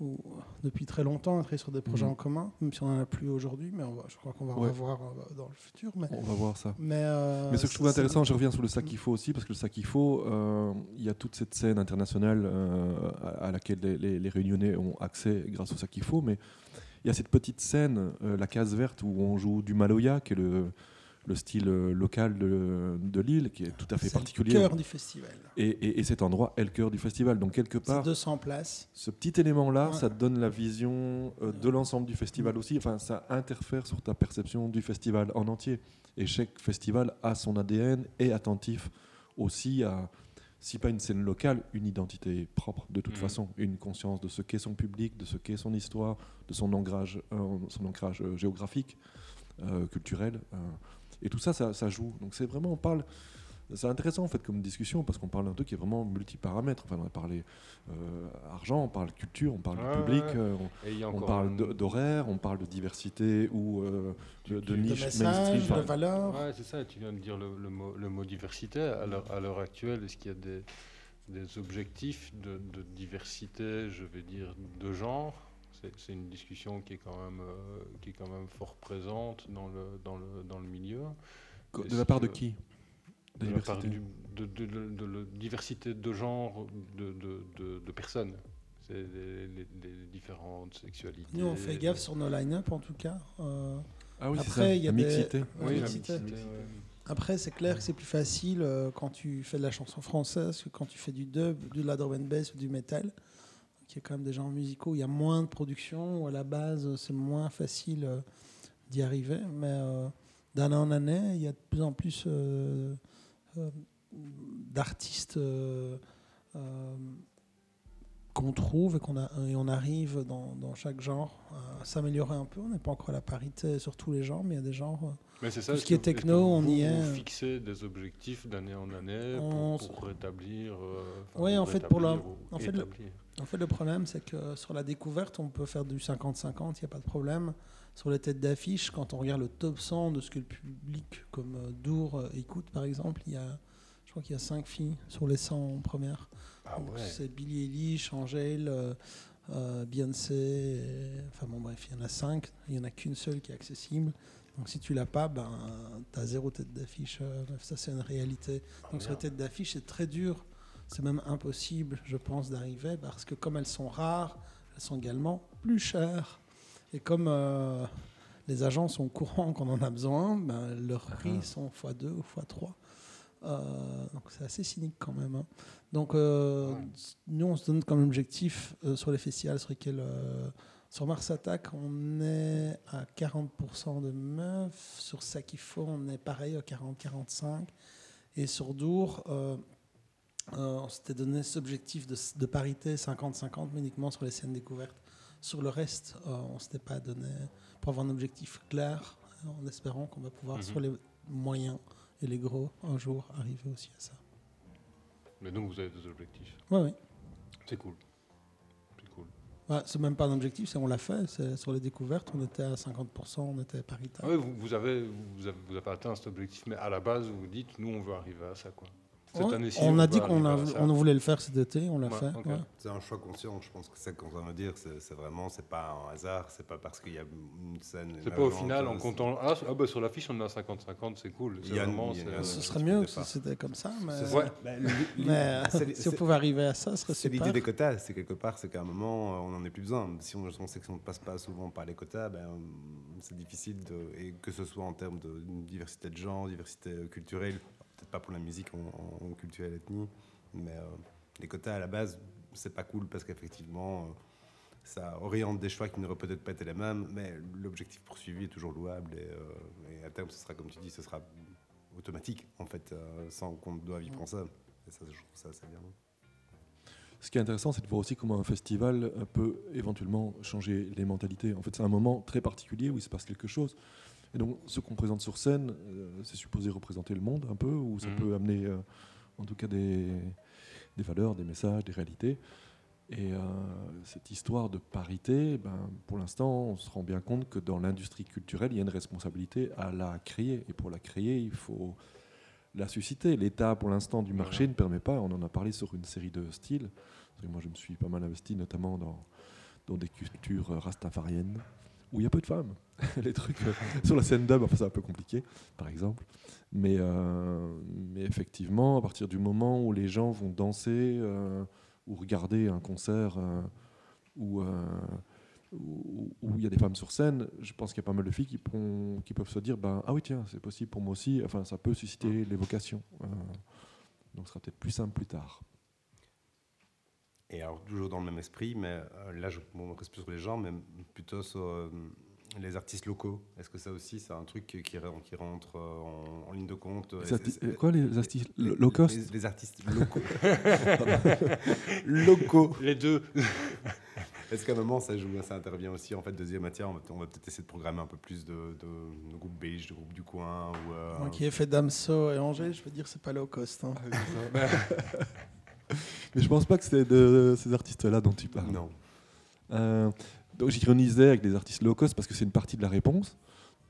ou, depuis très longtemps, travailler sur des projets mmh. en commun, même si on n'en a plus aujourd'hui, mais on va, je crois qu'on va ouais. revoir euh, dans le futur. Mais, on va voir ça. Mais, euh, mais ce que je trouve intéressant, je reviens sur le Sakifo aussi, parce que le Sakifo, euh, il y a toute cette scène internationale euh, à, à laquelle les, les, les Réunionnais ont accès grâce au Sakifo, mais il y a cette petite scène, euh, la case verte, où on joue du maloya, qui est le... le style local de, de l'île, qui est tout à fait c'est particulier. C'est le cœur du festival. Et, et, et cet endroit est le cœur du festival. Donc, quelque part... C'est deux cents places. Ce petit élément-là, ouais. ça te donne la vision euh, de l'ensemble du festival ouais. aussi. Enfin, ça interfère sur ta perception du festival en entier. Et chaque festival a son A D N et attentif aussi à, si pas une scène locale, une identité propre de toute mmh. façon. Une conscience de ce qu'est son public, de ce qu'est son histoire, de son ancrage, euh, son ancrage euh, géographique, euh, culturel... Euh, Et tout ça, ça, ça joue. Donc c'est vraiment, on parle c'est intéressant en fait comme discussion parce qu'on parle d'un truc qui est vraiment multi-paramètres. Enfin, on a parlé euh, argent, on parle culture, on parle ah, du public, ouais. euh, on, on parle un... d'horaire, on parle de diversité ou euh, de, de niche, de message, de valeur. Ouais, c'est ça. Tu viens de dire le, le mot, le mot diversité. À l'heure, à l'heure actuelle, est-ce qu'il y a des, des objectifs de, de diversité, je vais dire, de genre? C'est, c'est une discussion qui est quand même euh, qui est quand même fort présente dans le dans le dans le milieu. De Est-ce la part de qui? De, de la part du, de, de, de, de, de diversité de genre, de, de, de, de personnes, c'est les, les, les différentes sexualités. Nous, on fait gaffe sur nos line-up en tout cas. Euh, ah oui, après, il y a mixité. Des oui, mixité. Mixité, ouais. Après, c'est clair que c'est plus facile euh, quand tu fais de la chanson française que quand tu fais du dub, de la drum and bass ou du metal. Il y a quand même des genres musicaux, il y a moins de production, où à la base, c'est moins facile euh, d'y arriver. Mais euh, d'année en année, il y a de plus en plus euh, euh, d'artistes euh, euh, qu'on trouve et qu'on a, et on arrive dans, dans chaque genre à s'améliorer un peu. On n'est pas encore à la parité sur tous les genres, mais il y a des genres... Mais c'est ça, tout ce qui est techno, on y est. Vous fixez des objectifs d'année en année on pour, pour rétablir... Euh, oui, en, rétablir fait pour la, en, fait le, en fait, le problème, c'est que sur la découverte, on peut faire du cinquante cinquante, il n'y a pas de problème. Sur les têtes d'affiche, quand on regarde le top cent de ce que le public, comme euh, Dour, euh, écoute, par exemple, il y a... Je crois qu'il y a cinq filles sur les cent premières. Ah ouais. C'est Billie Eilish, Angèle, euh, Beyoncé. Et... Enfin bon, bref, il y en a cinq. Il n'y en a qu'une seule qui est accessible. Donc si tu l'as pas, ben, tu as zéro tête d'affiche. Bref, ça, c'est une réalité. Ah, donc sur les têtes d'affiche, c'est très dur. C'est même impossible, je pense, d'arriver parce que comme elles sont rares, elles sont également plus chères. Et comme euh, les agents sont au courant qu'on en a besoin, ben, leurs prix ah. sont fois deux ou fois trois. Euh, donc c'est assez cynique quand même hein. donc euh, ouais. Nous on se donne comme objectif euh, sur les festivals sur lesquels euh, sur Marsatac on est à quarante pour cent de meufs, sur Sakifo on est pareil à quarante à quarante-cinq et sur Dour euh, euh, on s'était donné cet objectif de, de parité cinquante cinquante mais uniquement sur les scènes découvertes. Sur le reste euh, on ne s'était pas donné pour avoir un objectif clair en espérant qu'on va pouvoir mm-hmm. sur les moyens et les gros, un jour, arriver aussi à ça. Mais donc, vous avez des objectifs. Oui, oui. C'est cool. C'est cool. Ouais, c'est même pas un objectif, c'est on l'a fait. C'est sur les découvertes, on était à cinquante pour cent, on était paritaire. Oui, vous, vous, avez, vous, avez, vous avez atteint cet objectif, mais à la base, vous vous dites, nous, on veut arriver à ça, quoi. Cette ouais. année-ci, on, on a dit qu'on a, on voulait le faire cet été, on l'a ouais, fait. Okay. Ouais. C'est un choix conscient, je pense que c'est ce qu'on vient de dire. C'est, c'est vraiment, c'est pas un hasard, c'est pas parce qu'il y a une scène. C'est une pas au final en comptant. Ah, ah bah sur l'affiche, on a cinquante cinquante, c'est cool. C'est a, vraiment, c'est, euh, ce serait mieux si c'était comme ça. Mais, c'est, ouais. mais, mais c'est, si on pouvait arriver à ça, ce serait c'est super. C'est l'idée des quotas, c'est quelque part, c'est qu'à un moment, on n'en a plus besoin. Si on, on sait que si on ne passe pas souvent par les quotas, ben, c'est difficile, de, et que ce soit en termes de diversité de genre, diversité culturelle. Pas pour la musique, on, on culture et l'ethnie, mais euh, les quotas à la base, c'est pas cool parce qu'effectivement, euh, ça oriente des choix qui n'auraient peut-être pas été les mêmes, mais l'objectif poursuivi est toujours louable et, euh, et à terme, ce sera comme tu dis, ce sera automatique en fait, euh, sans qu'on doive y penser. Et ça, je trouve ça assez bien. Ce qui est intéressant, c'est de voir aussi comment un festival peut éventuellement changer les mentalités. En fait, c'est un moment très particulier où il se passe quelque chose. Et donc, ce qu'on présente sur scène, euh, c'est supposé représenter le monde un peu, ou ça mmh. peut amener, euh, en tout cas, des, des valeurs, des messages, des réalités. Et euh, cette histoire de parité, ben, pour l'instant, on se rend bien compte que dans l'industrie culturelle, il y a une responsabilité à la créer. Et pour la créer, il faut la susciter. L'état, pour l'instant, du marché ne permet pas. On en a parlé sur une série de styles. Moi, je me suis pas mal investi, notamment dans, dans des cultures rastafariennes, où il y a peu de femmes. Les trucs euh, sur la scène dub, enfin, c'est un peu compliqué, par exemple. Mais, euh, mais effectivement, à partir du moment où les gens vont danser euh, ou regarder un concert euh, où, euh, où, où il y a des femmes sur scène, je pense qu'il y a pas mal de filles qui, pon- qui peuvent se dire ben, « Ah oui, tiens, c'est possible pour moi aussi. » Enfin, ça peut susciter l'évocation. Euh, donc, ce sera peut-être plus simple plus tard. Et alors, toujours dans le même esprit, mais euh, là, je ne reste plus sur les genres, mais plutôt sur euh, les artistes locaux. Est-ce que ça aussi, c'est un truc qui, qui rentre en, en ligne de compte les arti- est, est, Quoi, les artistes low cost les, les artistes locaux. Locaux. Les deux. Est-ce qu'à un moment ça joue, ça intervient aussi en fait de dire matière, on va, on va peut-être essayer de programmer un peu plus de, de, de groupes belges, de groupes du coin ou euh... moi qui ai fait Damso et Angers, je veux dire c'est pas low cost hein. Mais je pense pas que c'est de ces artistes-là dont tu parles. Non. Euh, donc j'ironisais avec des artistes low cost parce que c'est une partie de la réponse.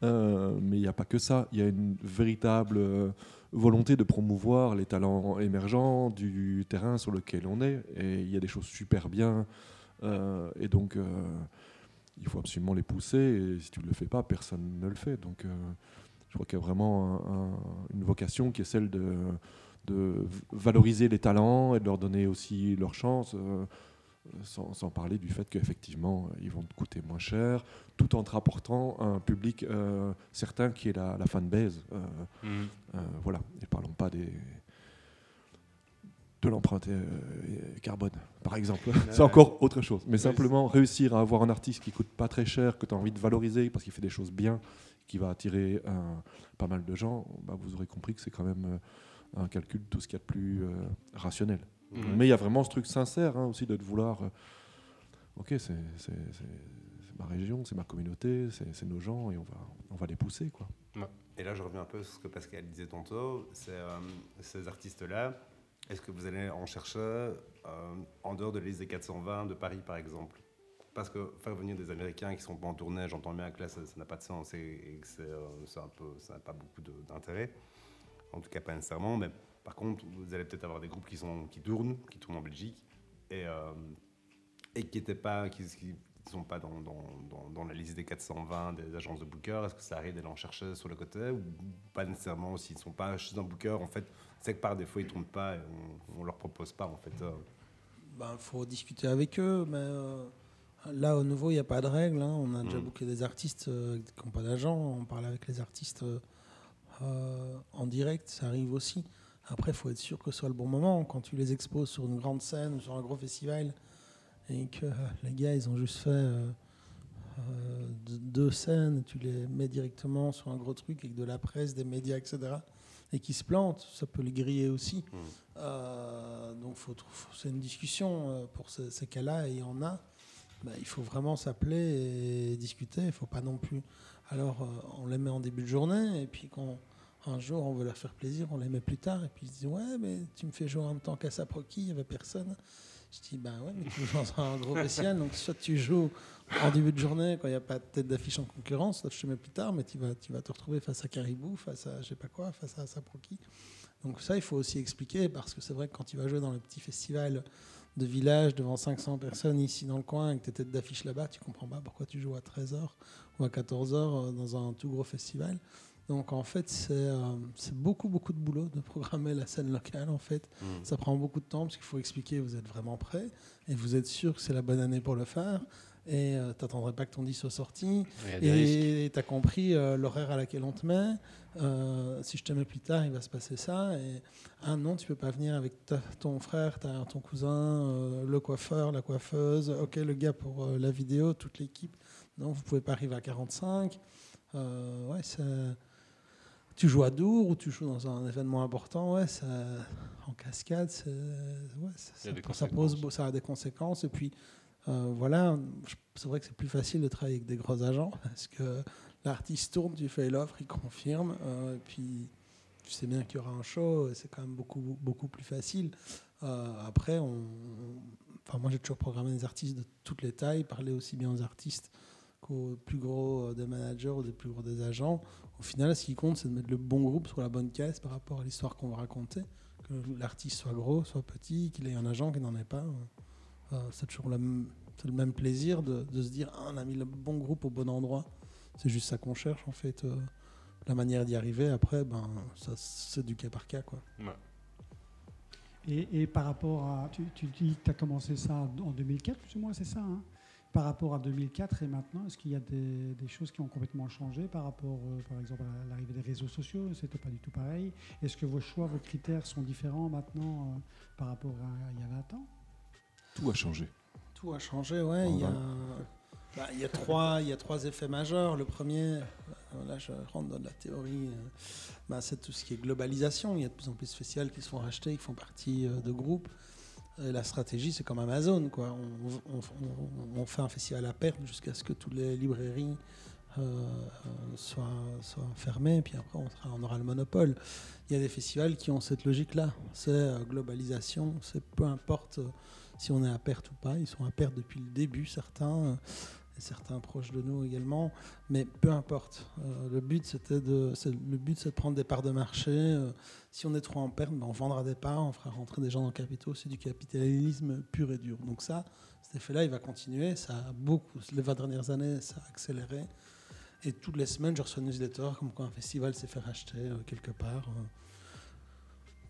Euh, mais il n'y a pas que ça. Il y a une véritable euh, volonté de promouvoir les talents émergents du terrain sur lequel on est. Et il y a des choses super bien. Euh, et donc, euh, il faut absolument les pousser. Et si tu ne le fais pas, personne ne le fait. Donc, euh, je crois qu'il y a vraiment un, un, une vocation qui est celle de, de valoriser les talents et de leur donner aussi leur chance. Euh, Sans, sans parler du fait qu'effectivement, ils vont te coûter moins cher, tout en te rapportant un public euh, certain qui est la, la fanbase. Euh, mmh. euh, voilà. Et parlons pas des, de l'empreinte euh, carbone, par exemple. Euh, C'est encore autre chose. Mais oui, simplement réussir à avoir un artiste qui coûte pas très cher, que tu as envie de valoriser parce qu'il fait des choses bien, qui va attirer euh, pas mal de gens, bah vous aurez compris que c'est quand même euh, un calcul de tout ce qu'il y a de plus euh, rationnel. Mmh. Mais il y a vraiment ce truc sincère hein, aussi de vouloir. Euh, ok, c'est, c'est, c'est, c'est ma région, c'est ma communauté, c'est, c'est nos gens et on va, on va les pousser quoi. Ouais. Et là, je reviens un peu sur ce que Pascal disait tantôt. C'est, euh, ces artistes-là, est-ce que vous allez en chercher euh, en dehors de l'Élysée quatre cent vingt de Paris par exemple? Parce que faire venir des Américains qui sont pas en tournée, j'entends bien que là, ça, ça n'a pas de sens et que c'est, euh, c'est un peu, ça n'a pas beaucoup de, d'intérêt. En tout cas, pas nécessairement, mais. Par contre, vous allez peut-être avoir des groupes qui, sont, qui, tournent, qui tournent en Belgique et, euh, et qui ne sont pas dans, dans, dans la liste des quatre cent vingt des agences de Booker. Est-ce que ça arrive d'aller en chercher sur le côté ou pas nécessairement? S'ils ne sont pas chez un Booker, en fait, c'est que par défaut, ils ne tournent pas et on ne leur propose pas. En fait, euh. ben, faut discuter avec eux, mais euh, là, au nouveau, il n'y a pas de règle. Hein. On a déjà mmh. booké des artistes euh, qui n'ont pas d'agent. On parle avec les artistes euh, en direct, ça arrive aussi. Après, il faut être sûr que ce soit le bon moment. Quand tu les exposes sur une grande scène, sur un gros festival, et que euh, les gars, ils ont juste fait euh, euh, deux scènes, et tu les mets directement sur un gros truc, avec de la presse, des médias, et cetera, et qu'ils se plantent, ça peut les griller aussi. Mmh. Euh, donc, faut, faut, c'est une discussion pour ces, ces cas-là, et il y en a. Bah, il faut vraiment s'appeler et discuter. Il ne faut pas non plus... Alors, euh, on les met en début de journée, et puis quand... Un jour, on veut leur faire plaisir, on les met plus tard. Et puis, ils se disent, ouais, mais tu me fais jouer en même temps qu'à Saproki, il n'y avait personne. Je dis, ben ouais, mais tu joues dans un gros festival. Donc, soit tu joues en début de journée, quand il n'y a pas de tête d'affiche en concurrence, soit je te mets plus tard, mais tu vas, tu vas te retrouver face à Caribou, face à je ne sais pas quoi, face à Saproki. Donc, ça, il faut aussi expliquer, parce que c'est vrai que quand tu vas jouer dans le petit festival de village devant cinq cents personnes ici dans le coin et que tes têtes d'affiche là-bas, tu ne comprends pas pourquoi tu joues à treize heures ou à quatorze heures dans un tout gros festival. Donc en fait c'est, euh, c'est beaucoup beaucoup de boulot de programmer la scène locale en fait. Mmh. Ça prend beaucoup de temps parce qu'il faut expliquer vous êtes vraiment prêts et vous êtes sûr que c'est la bonne année pour le faire et euh, t'attendrais pas que ton disque soit sorti et, et t'as compris euh, l'horaire à laquelle on te met. Euh, si je te mets plus tard il va se passer ça et ah non tu peux pas venir avec ta, ton frère, ta, ton cousin, euh, le coiffeur, la coiffeuse, ok le gars pour euh, la vidéo, toute l'équipe. Non vous pouvez pas arriver à quarante-cinq. Euh, ouais c'est tu joues à Dour ou tu joues dans un événement important, ouais, ça, en cascade, c'est, ouais, ça, ça, ça, pose, ça a des conséquences. Et puis, euh, voilà, je, c'est vrai que c'est plus facile de travailler avec des gros agents parce que l'artiste tourne, tu fais l'offre, il confirme, euh, et puis tu sais bien qu'il y aura un show, et c'est quand même beaucoup, beaucoup plus facile. Euh, après, on, on, moi j'ai toujours programmé des artistes de toutes les tailles, parler aussi bien aux artistes qu'aux plus gros des managers ou des plus gros des agents. Au final, ce qui compte, c'est de mettre le bon groupe sur la bonne caisse par rapport à l'histoire qu'on va raconter. Que l'artiste soit gros, soit petit, qu'il ait un agent, qu'il n'en ait pas. Euh, c'est toujours le même, c'est le même plaisir de, de se dire ah, on a mis le bon groupe au bon endroit. C'est juste ça qu'on cherche, en fait. Euh, la manière d'y arriver, après, ben, ça, c'est du cas par cas. Quoi. Ouais. Et, et par rapport à... Tu, tu dis que tu as commencé ça en deux mille quatre, plus ou moins, c'est ça hein? Par rapport à deux mille quatre et maintenant, est-ce qu'il y a des, des choses qui ont complètement changé par rapport, euh, par exemple, à l'arrivée des réseaux sociaux? C'était pas du tout pareil. Est-ce que vos choix, vos critères sont différents maintenant euh, par rapport à, à il y a vingt ans? Tout a changé. Tout a changé, ouais. Il y, a, bah, il, y a trois, il y a trois effets majeurs. Le premier, là je rentre dans la théorie, bah, c'est tout ce qui est globalisation. Il y a de plus en plus de festivals qui se font racheter, qui font partie de groupes. la stratégie, c'est comme Amazon, quoi. On, on, on fait un festival à perte jusqu'à ce que toutes les librairies euh, soient, soient fermées, et puis après on, sera, on aura le monopole. Il y a des festivals qui ont cette logique-là. C'est euh, globalisation, c'est peu importe euh, si on est à perte ou pas. Ils sont à perte depuis le début, certains, euh, et certains proches de nous également, mais peu importe. Euh, le but, c'était de, c'est, le but, c'est de prendre des parts de marché. Euh, Si on est trop en perte, ben on vendra des parts, on fera rentrer des gens dans le capitaux. C'est du capitalisme pur et dur. Donc ça, cet effet-là, il va continuer. Ça a beaucoup, les vingt dernières années, ça a accéléré. Et toutes les semaines, je reçois une newsletter comme quoi un festival s'est fait racheter euh, quelque part. Euh.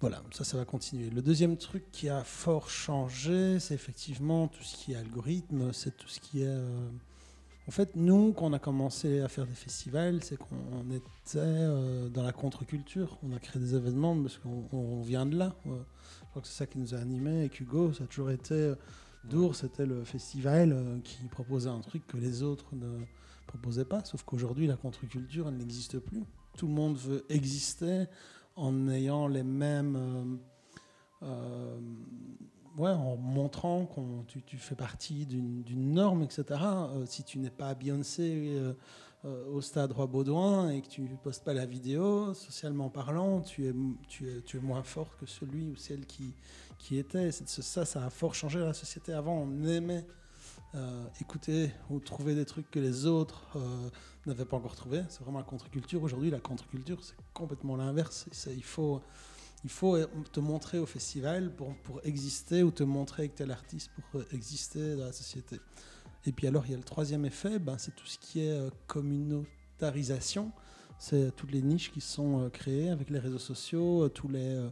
Voilà, ça, ça va continuer. Le deuxième truc qui a fort changé, c'est effectivement tout ce qui est algorithme, c'est tout ce qui est... Euh... En fait, nous, quand on a commencé à faire des festivals, c'est qu'on était euh, dans la contre-culture. On a créé des événements parce qu'on on vient de là. Ouais. Je crois que c'est ça qui nous a animés. Et Hugo, ça a toujours été... Euh, Dour, c'était le festival euh, qui proposait un truc que les autres ne proposaient pas. Sauf qu'aujourd'hui, la contre-culture, elle n'existe plus. Tout le monde veut exister en ayant les mêmes... Euh, euh, Ouais, en montrant que tu, tu fais partie d'une, d'une norme, et cetera. Euh, si tu n'es pas à Beyoncé euh, euh, au stade Roi-Baudouin et que tu ne postes pas la vidéo, socialement parlant, tu es, tu es, tu es moins forte que celui ou celle qui, qui était. C'est, ça, ça a fort changé la société. Avant, on aimait euh, écouter ou trouver des trucs que les autres euh, n'avaient pas encore trouvé. C'est vraiment la contre-culture. Aujourd'hui, la contre-culture, c'est complètement l'inverse. C'est, il faut... Il faut te montrer au festival pour, pour exister, ou te montrer avec tel artiste pour exister dans la société. Et puis alors, il y a le troisième effet, ben, c'est tout ce qui est communautarisation. C'est toutes les niches qui sont créées avec les réseaux sociaux. Tous les, euh,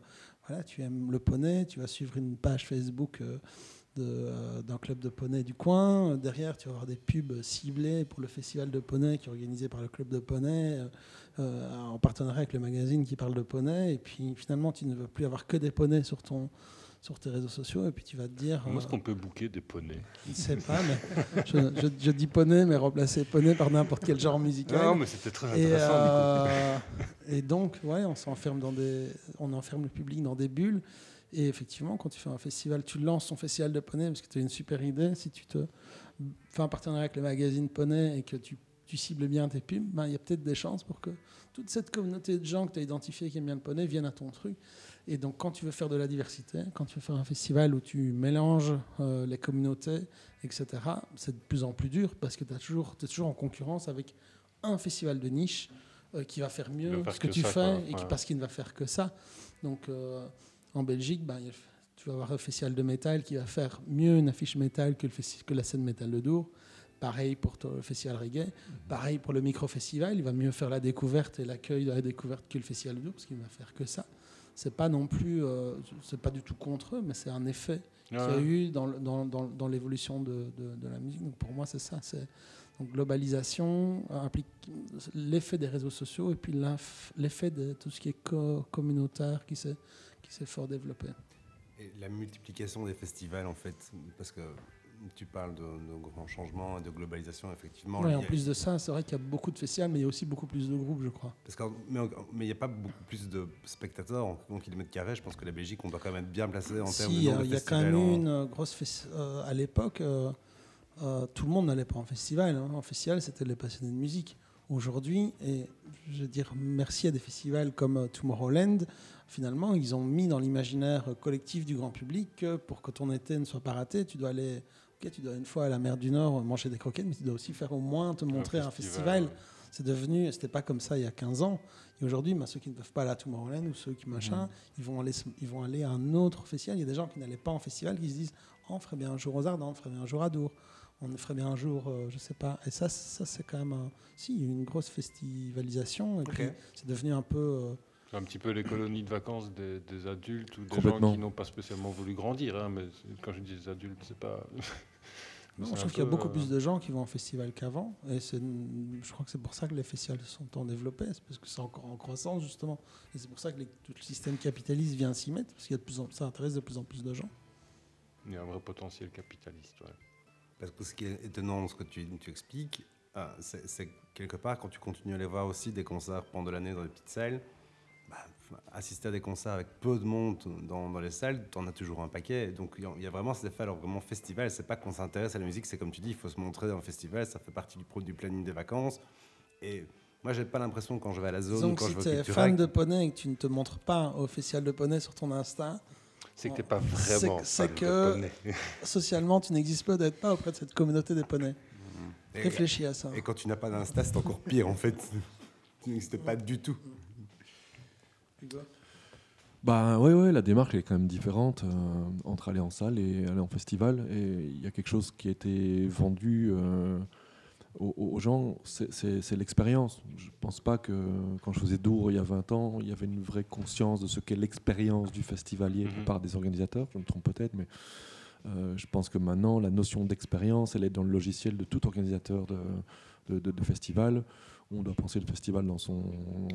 voilà, tu aimes le poney, tu vas suivre une page Facebook euh, de, euh, d'un club de poney du coin. Derrière, tu vas avoir des pubs ciblées pour le festival de poney qui est organisé par le club de poney, Euh, en partenariat avec le magazine qui parle de poney, et puis finalement tu ne vas plus avoir que des poneys sur, ton, sur tes réseaux sociaux, et puis tu vas te dire... Comment euh, est-ce qu'on peut booker des poneys ? Je ne sais pas, mais je, je, je dis poney, mais remplacer poney par n'importe quel genre musical. Non, mais c'était très et, intéressant. Euh, du coup. Et donc, ouais, on s'enferme dans des, on enferme le public dans des bulles, et effectivement, quand tu fais un festival, tu lances ton festival de poney, parce que tu as une super idée, si tu te fais un partenariat avec le magazine poney, et que tu tu cibles bien tes pubs, ben, y a peut-être des chances pour que toute cette communauté de gens que tu as identifiés qui aiment bien le poney viennent à ton truc. Et donc, quand tu veux faire de la diversité, quand tu veux faire un festival où tu mélanges euh, les communautés, et cetera, c'est de plus en plus dur parce que tu es toujours, toujours en concurrence avec un festival de niche euh, qui va faire mieux va faire ce que, que tu ça, fais quoi. Et qui, ouais. Parce qu'il ne va faire que ça. Donc, euh, en Belgique, ben, tu vas avoir un festival de métal qui va faire mieux une affiche métal que, le festi- que la scène métal de Dour. Pareil pour le festival reggae, pareil pour le micro-festival, il va mieux faire la découverte et l'accueil de la découverte que le festival de Dour, parce qu'il ne va faire que ça. C'est pas non plus, euh, c'est pas du tout contre eux, mais c'est un effet ah ouais. qu'il y a eu dans, dans, dans, dans l'évolution de, de, de la musique. Donc pour moi, c'est ça. C'est, donc globalisation implique l'effet des réseaux sociaux et puis l'effet de tout ce qui est co- communautaire qui s'est, qui s'est fort développé. Et la multiplication des festivals, en fait, parce que tu parles de, de grands changements et de globalisation, effectivement. Ouais, en plus de ça, c'est vrai qu'il y a beaucoup de festivals, mais il y a aussi beaucoup plus de groupes, je crois. Parce que, mais il n'y a pas beaucoup plus de spectateurs en kilomètres carrés. Je pense que la Belgique, on doit quand même être bien placé en si, termes de nombre de festivals. Il y a quand même eu en... une grosse... Fes- euh, à l'époque, euh, euh, tout le monde n'allait pas en festival. Hein. En festival, c'était les passionnés de musique. Aujourd'hui, et je veux dire merci à des festivals comme Tomorrowland, finalement, ils ont mis dans l'imaginaire collectif du grand public que pour que ton été ne soit pas raté, tu dois aller... Okay, tu dois une fois à la mer du Nord manger des croquettes, mais tu dois aussi faire au moins te montrer un festival. Un festival. Ouais. C'est devenu, c'était pas comme ça il y a quinze ans. Et aujourd'hui, bah, ceux qui ne peuvent pas aller à Tomorrowland ou ceux qui machin, mmh. ils, vont aller, ils vont aller à un autre festival. Il y a des gens qui n'allaient pas en festival qui se disent oh, on ferait bien un jour aux Ardentes, on ferait bien un jour à Dour, on ferait bien un jour, euh, je sais pas. Et ça, ça c'est quand même un, si, une grosse festivalisation. Et okay. puis, c'est devenu un peu. Euh, C'est un petit peu les colonies de vacances des, des adultes ou des gens qui n'ont pas spécialement voulu grandir. Hein, mais quand je dis des adultes, c'est pas... non, c'est je trouve qu'il y a beaucoup euh... plus de gens qui vont en festival qu'avant. Et c'est, je crois que c'est pour ça que les festivals sont tant développés. C'est parce que c'est encore en croissance, justement. Et c'est pour ça que les, tout le système capitaliste vient s'y mettre. Parce que ça intéresse de plus en plus de gens. Il y a un vrai potentiel capitaliste, ouais. Parce que ce qui est étonnant, ce que tu, tu expliques, ah, c'est, c'est quelque part, quand tu continues à aller voir aussi des concerts pendant l'année dans des petites salles, bah, assister à des concerts avec peu de monde dans, dans les salles, t'en as toujours un paquet. Donc il y, y a vraiment cet effet, alors vraiment festival, c'est pas qu'on s'intéresse à la musique, c'est comme tu dis, il faut se montrer dans le festival, ça fait partie du, du planning des vacances. Et moi j'ai pas l'impression quand je vais à la zone, donc, quand si je vais au Culturac... Donc si t'es fan de poney et que tu ne te montres pas au festival de poney sur ton Insta... C'est que t'es pas vraiment fan c'est que, de poney. Socialement, tu n'existes pas d'être pas auprès de cette communauté des poneys. Et réfléchis à ça. Et quand tu n'as pas d'Insta, c'est encore pire en fait. Tu n'existes pas du tout. Bah ouais, ouais, la démarche est quand même différente euh, entre aller en salle et aller en festival. Et il y a quelque chose qui a été vendu euh, aux, aux gens, c'est, c'est, c'est l'expérience. Je pense pas que quand je faisais Dour il y a vingt ans, il y avait une vraie conscience de ce qu'est l'expérience du festivalier mmh. par des organisateurs. Je me trompe peut-être, mais euh, je pense que maintenant la notion d'expérience, elle est dans le logiciel de tout organisateur de, de, de, de festival. On doit penser le festival dans son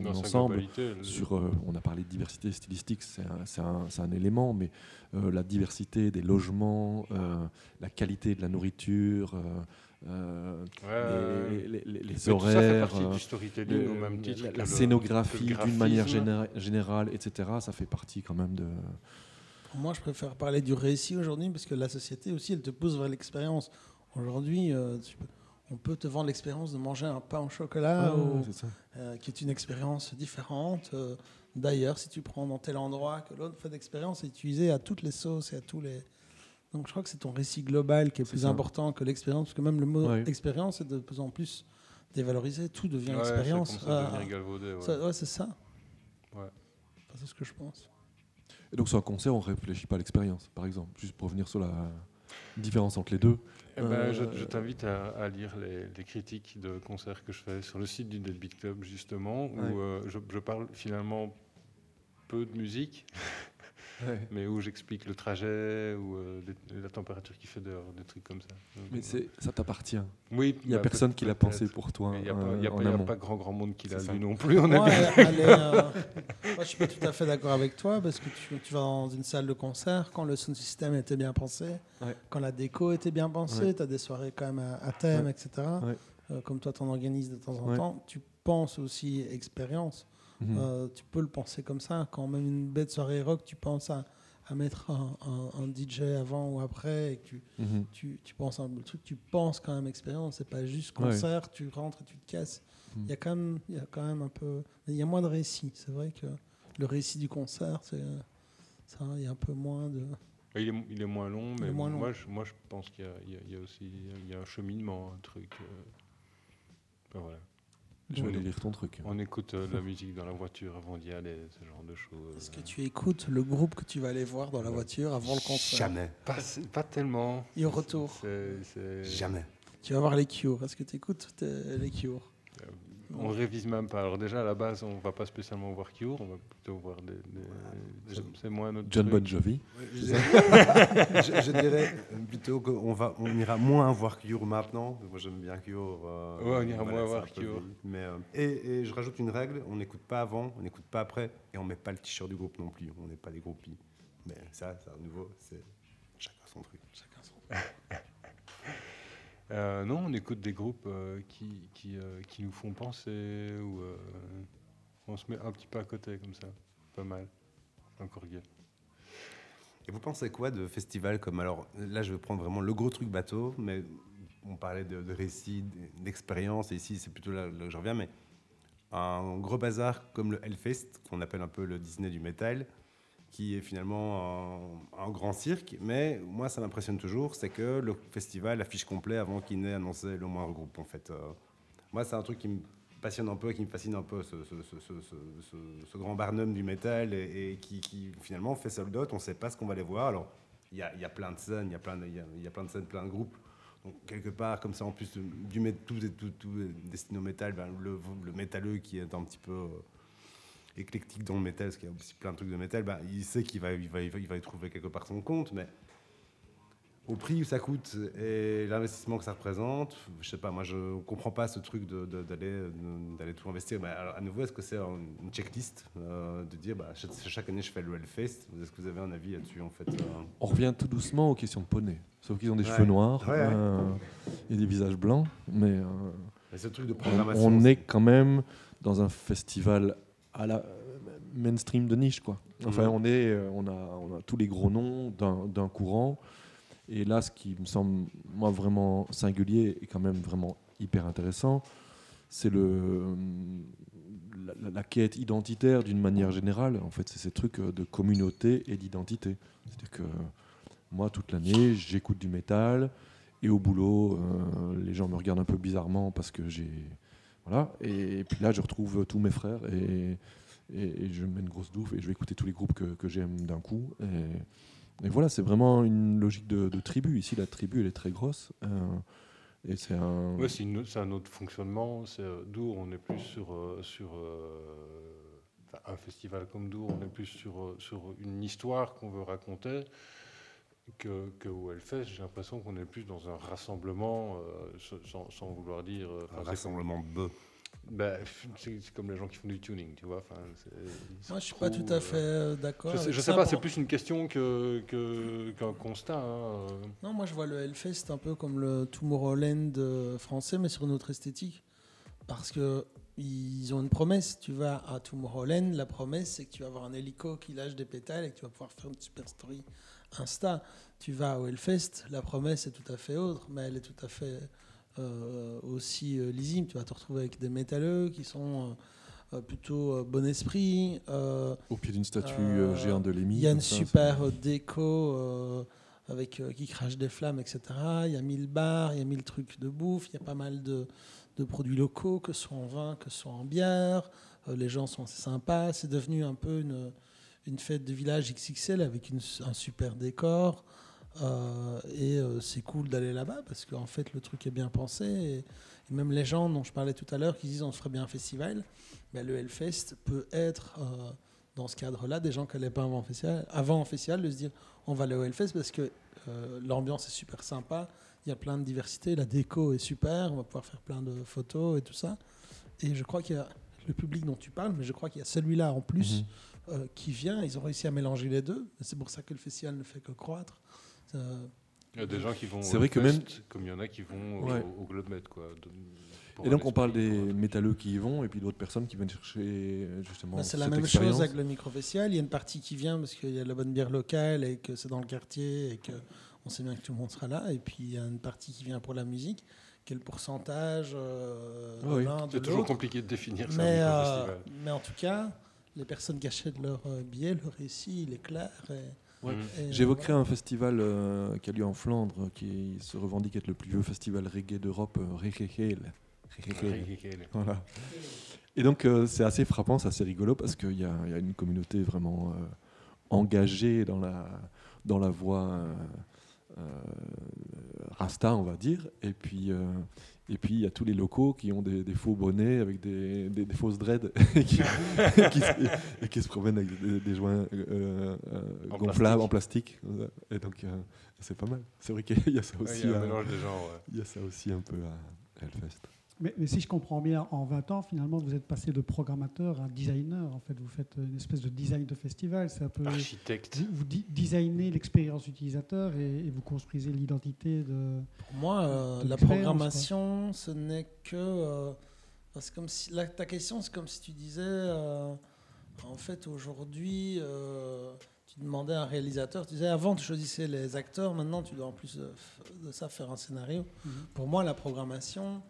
dans ensemble. Sur, euh, on a parlé de diversité stylistique, c'est un, c'est un, c'est un élément, mais euh, la diversité des logements, euh, la qualité de la nourriture, euh, ouais, les, les, les, les horaires, ça fait partie du storytelling, au même titre, la, la scénographie d'une manière générale, générale, et cetera. Ça fait partie quand même de... Pour moi, je préfère parler du récit aujourd'hui, parce que la société aussi, elle te pousse vers l'expérience. Aujourd'hui, euh, tu peux... On peut te vendre l'expérience de manger un pain au chocolat, ah, ou, euh, qui est une expérience différente. Euh, d'ailleurs, si tu prends dans tel endroit que l'autre, fait d'expérience est utilisée à toutes les sauces et à tous les. Donc, je crois que c'est ton récit global qui est c'est plus ça. Important que l'expérience, parce que même le mot ouais. expérience est de plus en plus dévalorisé. Tout devient ouais, expérience. C'est euh, devient galvaudé, ouais. Ça, ouais, c'est ça. Ouais. Enfin, c'est ce que je pense. Et donc, sur un concert, on réfléchit pas à l'expérience, par exemple, juste pour revenir sur la différence entre les deux. Eh ben, euh, je, je t'invite à, à lire les, les critiques de concerts que je fais sur le site du Deadbeat Club, justement, où ouais. euh, je, je parle finalement peu de musique, ouais. mais où j'explique le trajet, ou euh, la température qu'il fait dehors, des trucs comme ça. Donc, mais c'est, ça t'appartient. Oui. Il n'y a bah, personne qui l'a pensé pour toi. Il n'y a, euh, a, a pas grand grand monde qui l'a vu non plus. On moi, est allez, euh, moi, je ne suis pas tout à fait d'accord avec toi, parce que tu, tu vas dans une salle de concert, quand le sound system était bien pensé, ouais. quand la déco était bien pensée, ouais. tu as des soirées quand même à, à thème, ouais. et cetera. Ouais. Euh, comme toi, tu en organises de temps en ouais. temps. Tu penses aussi expérience. Mmh. Euh, tu peux le penser comme ça. Quand même une bête soirée rock, tu penses à, à mettre un, un, un D J avant ou après, et que tu, mmh. tu, tu penses un, le truc, tu penses quand même expérience. C'est pas juste concert, ouais. tu rentres et tu te casses. Il mmh. y a quand même, il y a quand même un peu, il y a moins de récit. C'est vrai que le récit du concert, c'est ça, il y a un peu moins de. Il est, il est moins long, mais moins long. Moi, je, moi, je pense qu'il y a, il y a, il y a aussi, il y a un cheminement, un truc. Euh, ben voilà. Je vais aller lire ton truc. On écoute euh, de la musique dans la voiture avant d'y aller, ce genre de choses. Est-ce que tu écoutes le groupe que tu vas aller voir dans la voiture avant le concert ? Jamais. Pas, pas tellement. Et au retour ? c'est, c'est... Jamais. Tu vas voir les Cure. Est-ce que tu écoutes les Cure ? euh, On ouais. révise même pas. Alors déjà, à la base, on va pas spécialement voir Cure, on va plutôt voir des... des... Ouais, c'est moins notre John truc. Bon Jovi. Ouais, je, je, je dirais plutôt qu'on va, on ira moins voir Cure maintenant. Moi, j'aime bien Cure. Euh, ouais, on ira voilà, moins voir Cure. Mais, euh, et, et je rajoute une règle, on n'écoute pas avant, on n'écoute pas après, et on met pas le t-shirt du groupe non plus, on n'est pas des groupies. Mais ça, c'est à nouveau, c'est chacun son truc. Chacun son truc. Euh, non, on écoute des groupes euh, qui, qui, euh, qui nous font penser, ou euh, on se met un petit peu à côté comme ça, pas mal, encore gay. Et vous pensez quoi de festivals comme, alors là je vais prendre vraiment le gros truc bateau, mais on parlait de, de récits, d'expérience, et ici c'est plutôt là, là que je reviens, mais un gros bazar comme le Hellfest, qu'on appelle un peu le Disney du métal, qui est finalement un, un grand cirque, mais moi ça m'impressionne toujours, c'est que le festival affiche complet avant qu'il n'ait annoncé le moindre groupe, en fait. Euh, moi c'est un truc qui me passionne un peu, qui me fascine un peu, ce, ce, ce, ce, ce, ce grand barnum du métal, et, et qui, qui finalement fait sold out, on ne sait pas ce qu'on va aller voir. Alors il y, y a plein de scènes, il y a plein de, y a, y a plein de scènes, plein de groupes, donc quelque part comme ça en plus du tout, tout, tout, tout destiné au métal, ben, le, le métalleux qui est un petit peu... Euh, éclectique dans le métal, parce qu'il y a aussi plein de trucs de métal, bah, il sait qu'il va, il va, il va, il va y trouver quelque part son compte, mais au prix où ça coûte et l'investissement que ça représente, je sais pas, moi je ne comprends pas ce truc de, de, d'aller, de, d'aller tout investir. Bah, alors, à nouveau, est-ce que c'est une checklist euh, de dire bah, chaque, chaque année je fais le Hellfest ? Est-ce que vous avez un avis là-dessus en fait ? On revient tout doucement aux questions de poney, sauf qu'ils ont des ouais. cheveux noirs ouais, euh, ouais. et des visages blancs, mais, euh, mais ce truc de programmation, on, on est quand même dans un festival à la, mainstream de niche, quoi. Enfin, mmh. on est, on a, on a tous les gros noms d'un, d'un courant. Et là, ce qui me semble, moi, vraiment singulier et quand même vraiment hyper intéressant, c'est le, la, la, la quête identitaire d'une manière générale. En fait, c'est ces trucs de communauté et d'identité. C'est-à-dire que moi, toute l'année, j'écoute du métal et au boulot, euh, les gens me regardent un peu bizarrement parce que j'ai... Voilà. Et, et puis là, je retrouve tous mes frères et, et, et je mets une grosse douffe et je vais écouter tous les groupes que, que j'aime d'un coup. Et, Et voilà, c'est vraiment une logique de, de tribu. Ici, la tribu, elle est très grosse. Euh, et c'est un... Ouais, c'est, une, c'est un autre fonctionnement. C'est, euh, Dour, on est plus sur... Euh, sur euh, un festival comme Dour, on est plus sur, sur une histoire qu'on veut raconter que, que au Hellfest. J'ai l'impression qu'on est plus dans un rassemblement, euh, sans, sans vouloir dire... Euh, un rassemblement de bœufs. Bah, c'est, c'est comme les gens qui font du tuning, tu vois. Enfin, c'est, moi, je suis pas tout à fait euh, d'accord. Je sais, je sais pas, pour... c'est plus une question que, que, qu'un constat. Hein. Non, moi, je vois le Hellfest un peu comme le Tomorrowland euh, français, mais sur une autre esthétique, parce que ils ont une promesse. Tu vas à Tomorrowland, la promesse, c'est que tu vas avoir un hélico qui lâche des pétales et que tu vas pouvoir faire une super story Insta. Tu vas au Hellfest, la promesse est tout à fait autre, mais elle est tout à fait Euh, aussi euh, lisible. Tu vas te retrouver avec des métalleux qui sont euh, plutôt euh, bon esprit. Euh, Au pied d'une statue euh, géante de l'Émi. Il y a une ça, super c'est... déco euh, avec, euh, qui crache des flammes, et cetera. Il y a mille bars, il y a mille trucs de bouffe, il y a pas mal de, de produits locaux, que ce soit en vin, que ce soit en bière. Euh, les gens sont assez sympas. C'est devenu un peu une, une fête de village X X L avec une, un super décor. Euh, et euh, c'est cool d'aller là-bas parce qu'en fait le truc est bien pensé et, et même les gens dont je parlais tout à l'heure qui disent on ferait bien un festival, ben, le Hellfest peut être euh, dans ce cadre-là des gens qui n'allaient pas avant un festival, avant un festival de se dire on va aller au Hellfest parce que euh, l'ambiance est super sympa, il y a plein de diversité, la déco est super, on va pouvoir faire plein de photos et tout ça. Et je crois qu'il y a le public dont tu parles, mais je crois qu'il y a celui-là en plus mmh. euh, qui vient, ils ont réussi à mélanger les deux, c'est pour ça que le festival ne fait que croître. Euh, il y a des gens qui vont c'est au vrai Fest, que même... comme il y en a qui vont ouais. au, au Globe Met, quoi. De, et donc on parle des métalleux qui y vont et puis d'autres personnes qui viennent chercher justement ben, c'est cette la même expérience. Chose avec le micro-festival, il y a une partie qui vient parce qu'il y a la bonne bière locale et que c'est dans le quartier et qu'on sait bien que tout le monde sera là, et puis il y a une partie qui vient pour la musique. Quel pourcentage euh, ah oui. de l'un, de l'autre. C'est toujours compliqué de définir ça, mais, euh, mais en tout cas les personnes qui achètent leur billet, le récit il est clair et ouais. J'évoquerai un festival euh, qui a lieu en Flandre, qui se revendique être le plus vieux festival reggae d'Europe, euh, Ré-ré-hé-l. Ré-ré-hé-l. Voilà. Et donc euh, c'est assez frappant, c'est assez rigolo parce qu'il y, y a une communauté vraiment euh, engagée dans la, dans la voie euh, euh, Rasta, on va dire. Et puis euh, et puis il y a tous les locaux qui ont des, des faux bonnets avec des, des, des fausses dreads et, qui, et, qui se, et qui se promènent avec des, des joints euh, euh, en gonflables plastique. En plastique. Et donc euh, c'est pas mal. C'est vrai qu'il y a ça aussi. Ouais, il y a un à, mélange des genres. Ouais. Il y a ça aussi un peu à Hellfest. Mais, mais si je comprends bien, en vingt ans, finalement, vous êtes passé de programmateur à designer. En fait, vous faites une espèce de design de festival. C'est un peu architecte. Vous, vous di- designez l'expérience utilisateur et, et vous construisez l'identité de. Pour moi, euh, de la créer, programmation, ce n'est que. Euh, c'est comme si la, ta question, c'est comme si tu disais, euh, en fait, aujourd'hui, euh, tu demandais à un réalisateur. Tu disais, avant, tu choisissais les acteurs. Maintenant, tu dois en plus de, de ça faire un scénario. Mm-hmm. Pour moi, la programmation.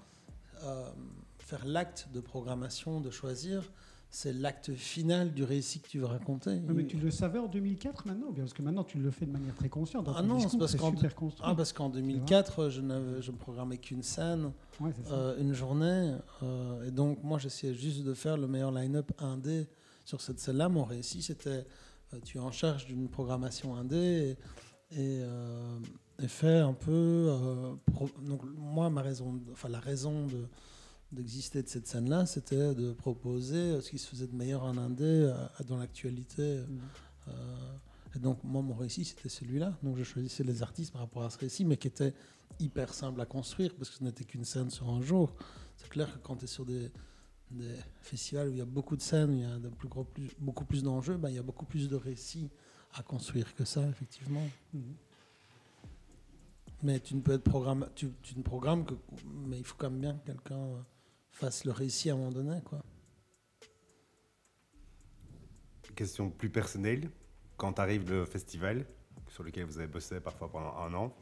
Euh, faire l'acte de programmation, de choisir, c'est l'acte final du récit que tu veux raconter. Mais, mais tu le savais en deux mille quatre maintenant, parce que maintenant tu le fais de manière très consciente. Ah non, c'est parce, qu'en, ah, parce qu'en deux mille quatre, je ne je programmais qu'une scène, ouais, euh, une journée, euh, et donc moi j'essayais juste de faire le meilleur line-up indé sur cette scène-là. Mon récit, c'était euh, tu es en charge d'une programmation indé et... et euh, et fait un peu euh, pro- donc moi ma raison enfin la raison de, d'exister de cette scène là c'était de proposer ce qui se faisait de meilleur en indé à, à, dans l'actualité mmh. euh, et donc moi mon récit c'était celui-là, donc je choisissais les artistes par rapport à ce récit, mais qui était hyper simple à construire parce que ce n'était qu'une scène sur un jour. C'est clair que quand tu es sur des, des festivals où il y a beaucoup de scènes, il y a de plus gros, plus, beaucoup plus d'enjeux, ben, il y a beaucoup plus de récits à construire que ça effectivement. Mmh. Mais tu ne peux être programme, tu, tu ne programmes que, mais il faut quand même bien que quelqu'un fasse le récit à un moment donné, quoi. question plus personnelle, quand arrive le festival, sur lequel vous avez bossé parfois pendant un an,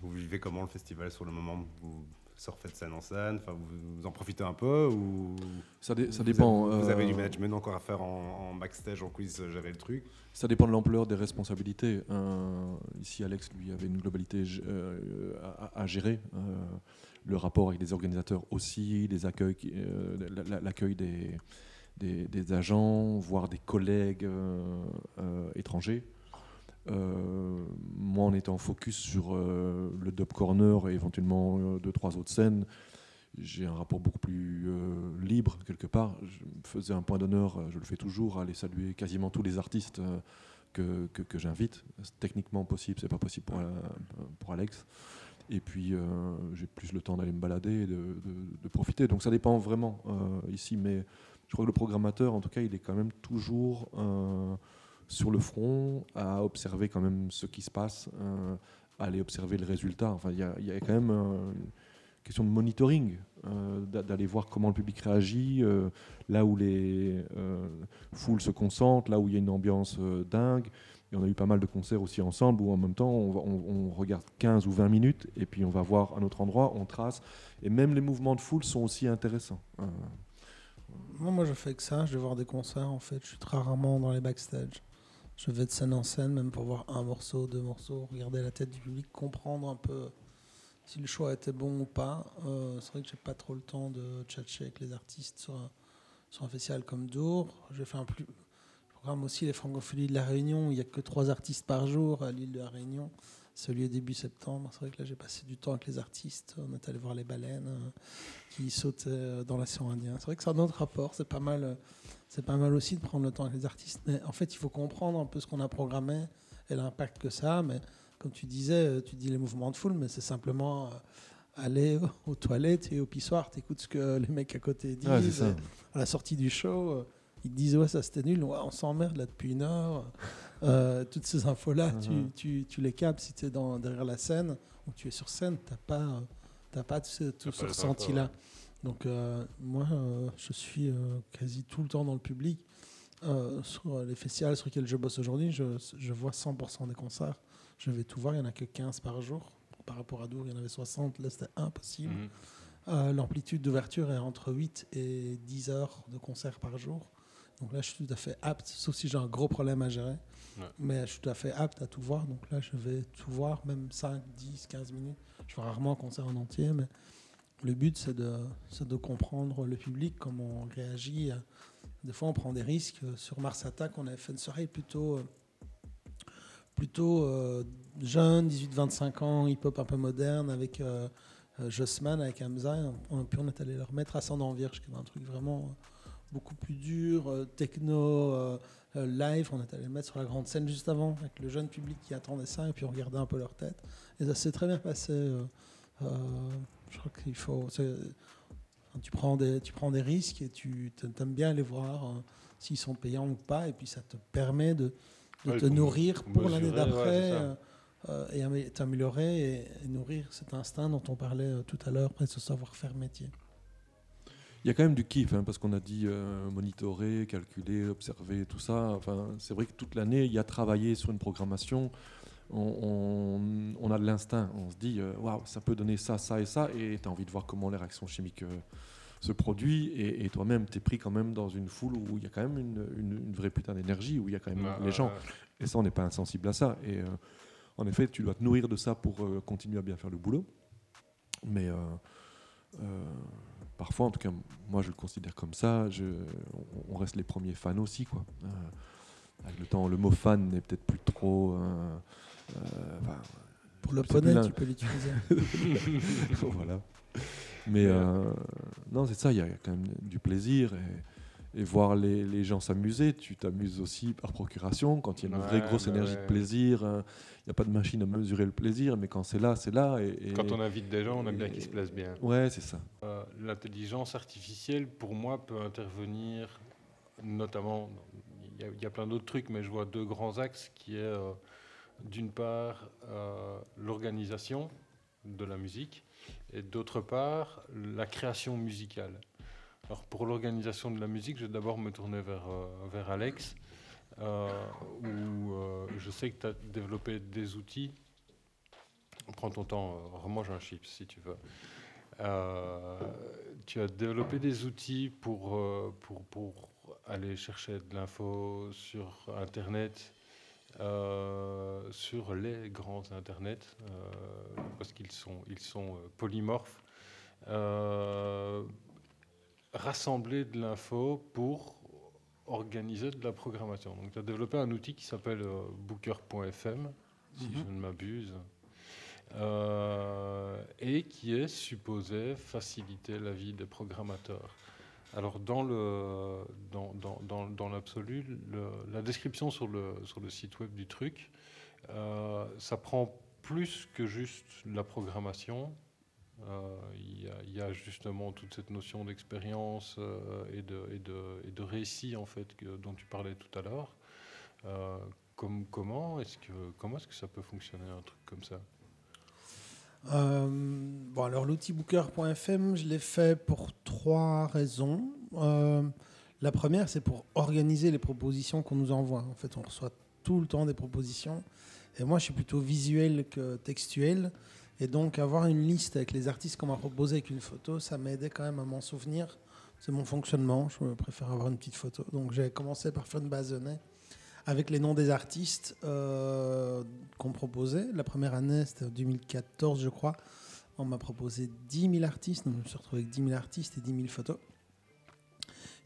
vous vivez comment le festival sur le moment? Vous surfez de scène en scène, enfin, vous, vous en profitez un peu ou... Ça, dé- ça vous dépend. Avez, euh... Vous avez du management encore à faire en, en backstage, en quiz, gérer le truc? Ça dépend de l'ampleur des responsabilités. Euh, ici, Alex, lui, avait une globalité euh, à, à gérer. Euh, le rapport avec les organisateurs aussi, les accueils, euh, l'accueil des, des, des agents, voire des collègues euh, euh, étrangers. Euh, moi, en étant focus sur euh, le Dub Corner et éventuellement euh, deux, trois autres scènes, j'ai un rapport beaucoup plus euh, libre, quelque part. Je me faisais un point d'honneur, je le fais toujours, à aller saluer quasiment tous les artistes euh, que, que, que j'invite. C'est techniquement possible, c'est pas possible pour, pour Alex. Et puis, euh, j'ai plus le temps d'aller me balader et de, de, de profiter. Donc, ça dépend vraiment euh, ici. Mais je crois que le programmateur, en tout cas, il est quand même toujours... Euh, sur le front, à observer quand même ce qui se passe, euh, à aller observer le résultat. Enfin, il y, y a quand même euh, une question de monitoring, euh, d'aller voir comment le public réagit, euh, là où les euh, foules se concentrent, là où il y a une ambiance euh, dingue. Et on a eu pas mal de concerts aussi ensemble, où en même temps, on, va, on, on regarde quinze ou vingt minutes, et puis on va voir un autre endroit, on trace. Et même les mouvements de foule sont aussi intéressants. Euh, non, moi, je fais que ça. Je vais voir des concerts, en fait. Je suis très rarement dans les backstage. Je vais de scène en scène, même pour voir un morceau, deux morceaux, regarder la tête du public, comprendre un peu si le choix était bon ou pas. Euh, c'est vrai que j'ai pas trop le temps de tchatcher avec les artistes sur un, sur un festival comme Dour. J'ai fait un plus, je programme aussi les Francofolies de la Réunion, où il n'y a que trois artistes par jour à l'île de la Réunion. C'est lieu début septembre. C'est vrai que là, j'ai passé du temps avec les artistes. On est allé voir les baleines euh, qui sautaient dans l'océan Indien. C'est vrai que c'est un autre rapport. C'est pas mal... Euh, C'est pas mal aussi de prendre le temps avec les artistes. Mais en fait, il faut comprendre un peu ce qu'on a programmé et l'impact que ça a. Mais comme tu disais, tu dis les mouvements de foule, mais c'est simplement aller aux toilettes et au pissoir. Tu écoutes ce que les mecs à côté disent. Ah, c'est ça. À la sortie du show, ils te disent « Ouais, ça, c'était nul. Ouais, on s'emmerde là depuis une heure. Euh, » Toutes ces infos-là, uh-huh. tu, tu, tu les captes si tu es derrière la scène ou tu es sur scène. Tu n'as pas, t'as pas tout, tout t'as ce pas ressenti-là. Sympa, ouais. Donc euh, moi, euh, je suis euh, quasi tout le temps dans le public. Euh, sur les festivals sur lesquels je bosse aujourd'hui, je, je vois cent pour cent des concerts. Je vais tout voir, il n'y en a que quinze par jour. Par rapport à Dour, il y en avait soixante, là c'était impossible. Mmh. Euh, l'amplitude d'ouverture est entre huit et dix heures de concerts par jour. Donc là, je suis tout à fait apte, sauf si j'ai un gros problème à gérer. Ouais. Mais je suis tout à fait apte à tout voir. Donc là, je vais tout voir, même cinq, dix, quinze minutes. Je fais rarement un concert en entier, mais... Le but, c'est de, c'est de comprendre le public, comment on réagit. Des fois, on prend des risques. Sur Marsatac, on avait fait une soirée plutôt, plutôt euh, jeune, dix-huit à vingt-cinq ans, hip-hop un peu moderne, avec euh, Jossman, avec Hamza. On, puis on est allé leur mettre Ascendant en Vierge, qui est un truc vraiment beaucoup plus dur, euh, techno, euh, live. On est allé le mettre sur la grande scène juste avant, avec le jeune public qui attendait ça, et puis on regardait un peu leur tête. Et ça s'est très bien passé. Euh, euh, Je crois qu'il faut. Tu prends, des, tu prends des risques et tu aimes bien aller voir hein, s'ils sont payants ou pas. Et puis ça te permet de, de ouais, te nourrir pour mesurer, l'année d'après ouais, euh, et t'améliorer et, et nourrir cet instinct dont on parlait tout à l'heure, ce savoir-faire métier. Il y a quand même du kiff, hein, parce qu'on a dit euh, monitorer, calculer, observer, tout ça. Enfin, c'est vrai que toute l'année, il y a travaillé sur une programmation. On, on, on a de l'instinct, on se dit waouh, ça peut donner ça, ça et ça, et tu as envie de voir comment les réactions chimiques euh, se produisent, et, et toi-même tu es pris quand même dans une foule où il y a quand même une, une, une vraie putain d'énergie, où il y a quand même ah, les gens, et ça on n'est pas insensible à ça, et euh, en effet tu dois te nourrir de ça pour euh, continuer à bien faire le boulot, mais euh, euh, parfois, en tout cas moi je le considère comme ça, je, on, on reste les premiers fans aussi quoi. Euh, Avec le temps, le mot fan n'est peut-être plus trop. Euh, euh, Pour le poney, tu peux l'utiliser. Voilà. Mais euh, non, c'est ça, il y a quand même du plaisir. Et, et voir les, les gens s'amuser, tu t'amuses aussi par procuration. Quand il y a une ouais, vraie grosse ouais, énergie ouais. de plaisir, il euh, n'y a pas de machine à mesurer le plaisir, mais quand c'est là, c'est là. Et, et quand on invite des gens, on aime bien qu'ils se plaisent bien. Ouais, c'est ça. Euh, l'intelligence artificielle, pour moi, peut intervenir notamment. Il y a plein d'autres trucs, mais je vois deux grands axes qui est, euh, d'une part, euh, l'organisation de la musique et, d'autre part, la création musicale. Alors pour l'organisation de la musique, je vais d'abord me tourner vers, euh, vers Alex, euh, où euh, je sais que tu as développé des outils. Prends ton temps, euh, remange un chips si tu veux. Euh, tu as développé des outils pour, euh, pour, pour aller chercher de l'info sur Internet, euh, sur les grands Internets, euh, parce qu'ils sont, ils sont polymorphes. Euh, rassembler de l'info pour organiser de la programmation. Donc, tu as développé un outil qui s'appelle euh, Booker point F M, si mm-hmm. je ne m'abuse. Euh, et qui est supposé faciliter la vie des programmateurs. Alors dans, le, dans, dans, dans, dans l'absolu, le, la description sur le, sur le site web du truc, euh, ça prend plus que juste la programmation. Il euh, y, y a justement toute cette notion d'expérience euh, et, de, et, de, et de récit en fait, que, dont tu parlais tout à l'heure. Euh, comme, comment, est-ce que, comment est-ce que ça peut fonctionner un truc comme ça ? Euh, bon, alors l'outil Booker point F M, je l'ai fait pour trois raisons. Euh, la première, c'est pour organiser les propositions qu'on nous envoie. En fait, on reçoit tout le temps des propositions. Et moi, je suis plutôt visuel que textuel. Et donc, avoir une liste avec les artistes qu'on m'a proposé avec une photo, ça m'aidait quand même à m'en souvenir. C'est mon fonctionnement. Je préfère avoir une petite photo. Donc, j'ai commencé par faire une base de données avec les noms des artistes euh, qu'on proposait. La première année, c'était en deux mille quatorze, je crois. On m'a proposé dix mille artistes. Donc, je me suis retrouvé avec dix mille artistes et dix mille photos.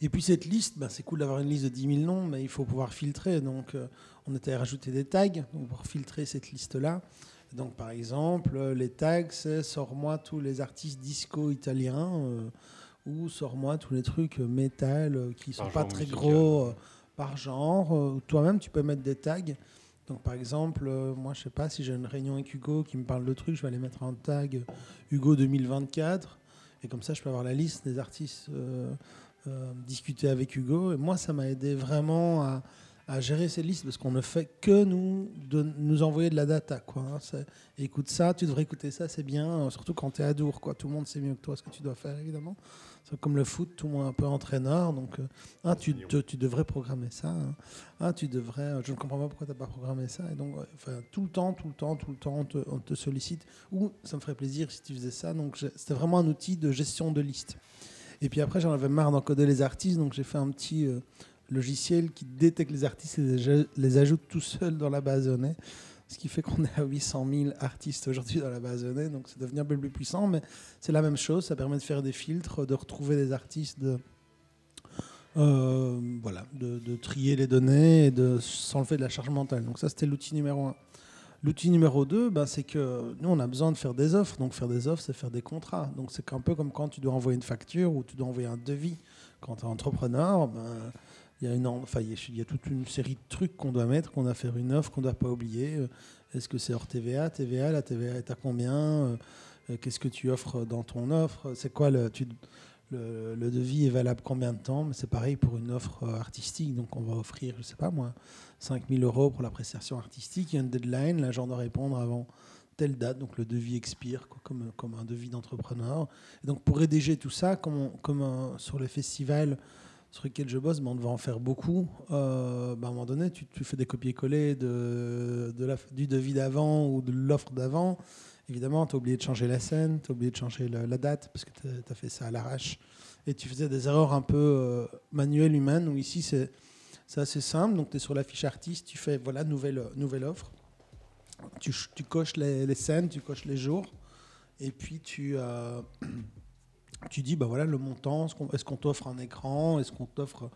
Et puis cette liste, bah, c'est cool d'avoir une liste de dix mille noms, mais il faut pouvoir filtrer. Donc euh, on était à rajouter des tags donc, pour filtrer cette liste-là. Donc par exemple, les tags, c'est « Sors-moi tous les artistes disco italiens euh, » ou « Sors-moi tous les trucs euh, métal euh, qui ne sont pas très gros. Euh, » Par genre, euh, toi-même, tu peux mettre des tags. Donc, par exemple, euh, moi, je sais pas, si j'ai une réunion avec Hugo qui me parle de trucs, je vais aller mettre un tag Hugo deux mille vingt-quatre. Et comme ça, je peux avoir la liste des artistes euh, euh, discutés avec Hugo. Et moi, ça m'a aidé vraiment à, à gérer ces listes parce qu'on ne fait que nous, de, nous envoyer de la data. Quoi, hein. C'est, écoute ça, tu devrais écouter ça, c'est bien. Surtout quand tu es à Dour, quoi. Tout le monde sait mieux que toi ce que tu dois faire, évidemment. C'est comme le foot, tout le monde est un peu entraîneur. Donc, euh, ah, tu, te, tu devrais programmer ça. Hein. Ah, tu devrais. Euh, je ne comprends pas pourquoi tu n'as pas programmé ça. Et donc, ouais, tout le temps, tout le temps, tout le temps, on te, on te sollicite. Ou ça me ferait plaisir si tu faisais ça. Donc, j'ai, c'était vraiment un outil de gestion de liste. Et puis après, j'en avais marre d'encoder les artistes. Donc, j'ai fait un petit euh, logiciel qui détecte les artistes et les ajoute tout seul dans la base de données. Ce qui fait qu'on est à huit cent mille artistes aujourd'hui dans la base de données, donc c'est devenu un peu plus puissant, mais c'est la même chose, ça permet de faire des filtres, de retrouver des artistes, de, euh, voilà, de, de trier les données et de s'enlever de la charge mentale. Donc ça, c'était l'outil numéro un. L'outil numéro deux, ben, c'est que nous, on a besoin de faire des offres, donc faire des offres, c'est faire des contrats. Donc c'est un peu comme quand tu dois envoyer une facture ou tu dois envoyer un devis. Quand tu es entrepreneur, ben, Il y a une, enfin, il y a toute une série de trucs qu'on doit mettre, qu'on doit faire une offre, qu'on ne doit pas oublier. Est-ce que c'est hors T V A ? T V A, la T V A est à combien ? Qu'est-ce que tu offres dans ton offre ? C'est quoi le, tu, le, le devis est valable combien de temps ? Mais c'est pareil pour une offre artistique. Donc on va offrir, je ne sais pas moi, cinq mille euros pour la prestation artistique. Il y a une deadline, l'agent doit répondre avant telle date. Donc le devis expire quoi, comme, comme un devis d'entrepreneur. Et donc pour rédiger tout ça, comme, on, comme un, sur les festivals, sur lesquels je bosse, mais on devait en faire beaucoup. Euh, bah à un moment donné, tu, tu fais des copier-coller de, de la, du devis d'avant ou de l'offre d'avant. Évidemment, tu as oublié de changer la scène, tu as oublié de changer la, la date, parce que tu as fait ça à l'arrache. Et tu faisais des erreurs un peu euh, manuelles, humaines, où ici, c'est, c'est assez simple. Donc, tu es sur la fiche artiste, tu fais voilà, nouvelle, nouvelle offre. Tu, tu coches les, les scènes, tu coches les jours. Et puis, tu... Euh, Tu dis, bah voilà, le montant, est-ce qu'on, est-ce qu'on t'offre un écran, est-ce qu'on t'offre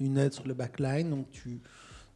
une aide sur le backline. Donc, tu,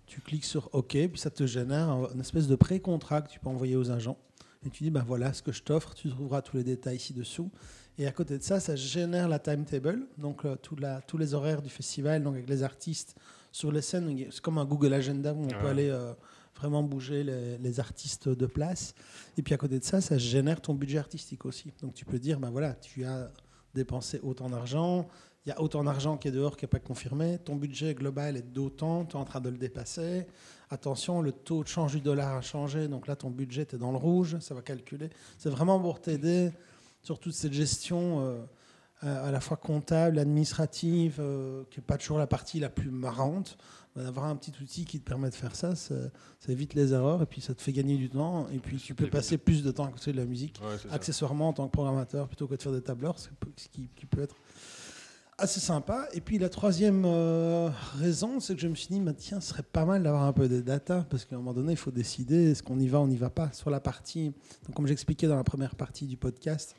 tu cliques sur OK, puis ça te génère une espèce de pré-contrat que tu peux envoyer aux agents. Et tu dis, bah voilà ce que je t'offre, tu trouveras tous les détails ci-dessous. Et à côté de ça, ça génère la timetable, donc euh, tout la, tous les horaires du festival, donc avec les artistes sur les scènes. C'est comme un Google Agenda où on ouais. peut aller... Euh, vraiment bouger les, les artistes de place. Et puis à côté de ça, ça génère ton budget artistique aussi. Donc tu peux dire, ben voilà, tu as dépensé autant d'argent, il y a autant d'argent qui est dehors, qui n'est pas confirmé, ton budget global est d'autant, tu es en train de le dépasser. Attention, le taux de change du dollar a changé, donc là, ton budget est dans le rouge, ça va calculer. C'est vraiment pour t'aider sur toute cette gestion euh, euh, à la fois comptable, administrative, euh, qui n'est pas toujours la partie la plus marrante. D'avoir un petit outil qui te permet de faire ça, ça, ça évite les erreurs et puis ça te fait gagner du temps. Et puis tu peux passer plus de temps à côté de la musique, ouais, accessoirement ça. En tant que programmateur, plutôt que de faire des tableurs, ce qui, qui peut être assez sympa. Et puis la troisième euh, raison, c'est que je me suis dit, bah, tiens, ce serait pas mal d'avoir un peu de data, parce qu'à un moment donné, il faut décider, est-ce qu'on y va, on n'y va pas. Sur la partie, donc, comme j'expliquais dans la première partie du podcast,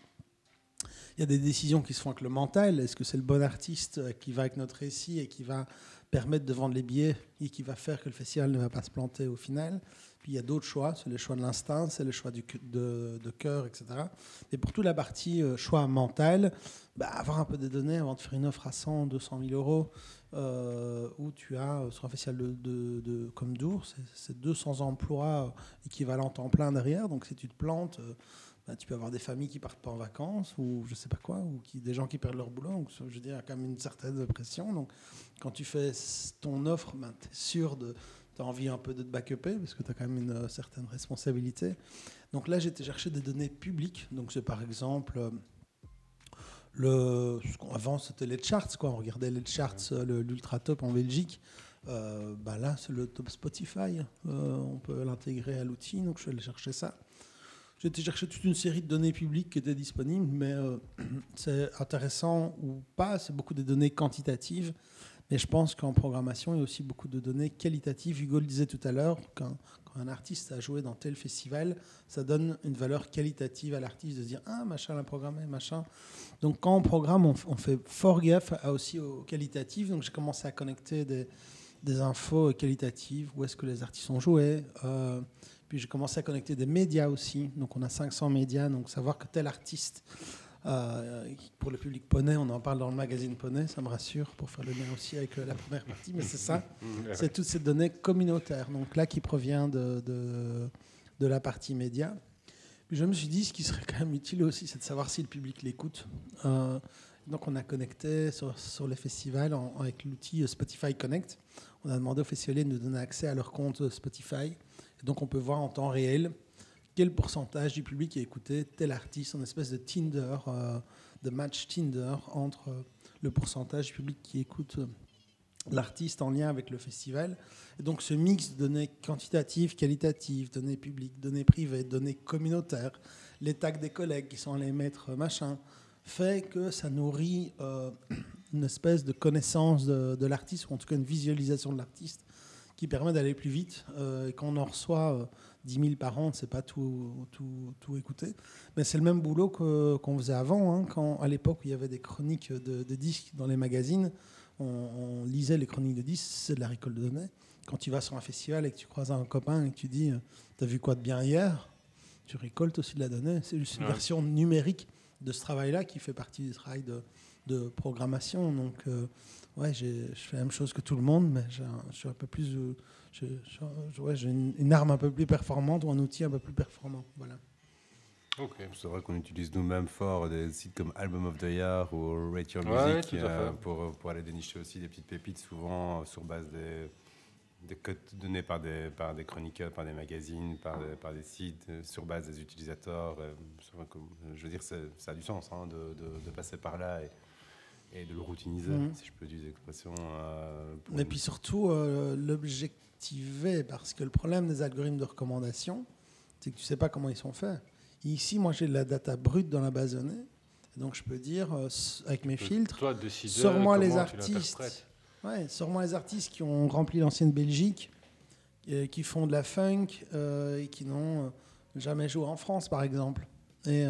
il y a des décisions qui se font avec le mental. Est-ce que c'est le bon artiste qui va avec notre récit et qui va permettre de vendre les billets et qui va faire que le festival ne va pas se planter au final? Puis il y a d'autres choix, c'est les choix de l'instinct, c'est les choix du, de, de cœur, et cetera. Et pour toute la partie choix mental, bah, avoir un peu des données avant de faire une offre à cent, deux cent mille euros, euh, où tu as sur un festival de, de, de, comme Dour, c'est, c'est deux cents emplois équivalents temps plein derrière. Donc si tu te plantes... Euh, Là, tu peux avoir des familles qui ne partent pas en vacances ou je ne sais pas quoi, ou qui, des gens qui perdent leur boulot. Donc, je veux dire, il y a quand même une certaine pression. Donc, quand tu fais ton offre, ben, tu es sûr de... Tu as envie un peu de te back-upper parce que tu as quand même une euh, certaine responsabilité. Donc là, j'ai été chercher des données publiques. Donc, c'est par exemple... Euh, le, avant, c'était les charts, quoi. On regardait les charts, euh, le, l'ultra top en Belgique. Euh, ben là, c'est le top Spotify. Euh, on peut l'intégrer à l'outil. Donc, je suis allé chercher ça. J'ai été chercher toute une série de données publiques qui étaient disponibles, mais euh, c'est intéressant ou pas, c'est beaucoup de données quantitatives. Mais je pense qu'en programmation, il y a aussi beaucoup de données qualitatives. Hugo le disait tout à l'heure, quand, quand un artiste a joué dans tel festival, ça donne une valeur qualitative à l'artiste de se dire « Ah, machin l'a programmé, machin ». Donc quand on programme, on, on fait fort gaffe à, aussi au qualitatif. Donc j'ai commencé à connecter des, des infos qualitatives, où est-ce que les artistes ont joué euh, Puis j'ai commencé à connecter des médias aussi. Donc on a cinq cents médias. Donc savoir que tel artiste, euh, pour le public poney, on en parle dans le magazine Poney, ça me rassure, pour faire le lien aussi avec la première partie. Mais c'est ça, c'est toutes ces données communautaires. Donc là, qui provient de, de, de la partie média. Puis je me suis dit, ce qui serait quand même utile aussi, c'est de savoir si le public l'écoute. Euh, donc on a connecté sur, sur les festivals en, avec l'outil Spotify Connect. On a demandé aux festivaliers de nous donner accès à leur compte Spotify. Donc, on peut voir en temps réel quel pourcentage du public a écouté tel artiste, en espèce de Tinder, euh, de match Tinder entre euh, le pourcentage du public qui écoute euh, l'artiste en lien avec le festival. Et donc, ce mix de données quantitatives, qualitatives, données publiques, données privées, données communautaires, les tags des collègues qui sont allés mettre machin, fait que ça nourrit euh, une espèce de connaissance de, de l'artiste, ou en tout cas une visualisation de l'artiste, qui permet d'aller plus vite. Euh, et quand on en reçoit euh, dix mille par an, c'est pas tout, tout, tout écouter. Mais c'est le même boulot que, qu'on faisait avant. Hein, quand, à l'époque, il y avait des chroniques de, de disques dans les magazines. On, on lisait les chroniques de disques, c'est de la récolte de données. Quand tu vas sur un festival et que tu croises un copain et que tu dis euh, « t'as vu quoi de bien hier ?», tu récoltes aussi de la donnée. C'est juste une ouais. version numérique de ce travail-là qui fait partie du travail de, de programmation. Donc... Euh, Ouais, j'ai, je fais la même chose que tout le monde, mais j'ai, un, je suis un peu plus, je, je, ouais, j'ai une, une arme un peu plus performante ou un outil un peu plus performant. Voilà. Ok, c'est vrai qu'on utilise nous-mêmes fort des sites comme Album of the Year ou Rate Your Music ouais, euh, pour, pour aller dénicher aussi des petites pépites, souvent sur base des, des codes donnés par des, par des chroniqueurs, par des magazines, par des, par des sites, sur base des utilisateurs. Je veux dire, ça a du sens hein, de, de, de passer par là. Et, et de le routiniser, mmh. si je peux utiliser l'expression. Euh, et puis surtout, euh, l'objectiver, parce que le problème des algorithmes de recommandation, c'est que tu ne sais pas comment ils sont faits. Et ici, moi, j'ai de la data brute dans la base de données, donc je peux dire, euh, avec mes filtres, toi, sors-moi les artistes, ouais, sors-moi les artistes qui ont rempli l'ancienne Belgique, et qui font de la funk, euh, et qui n'ont jamais joué en France, par exemple. Et,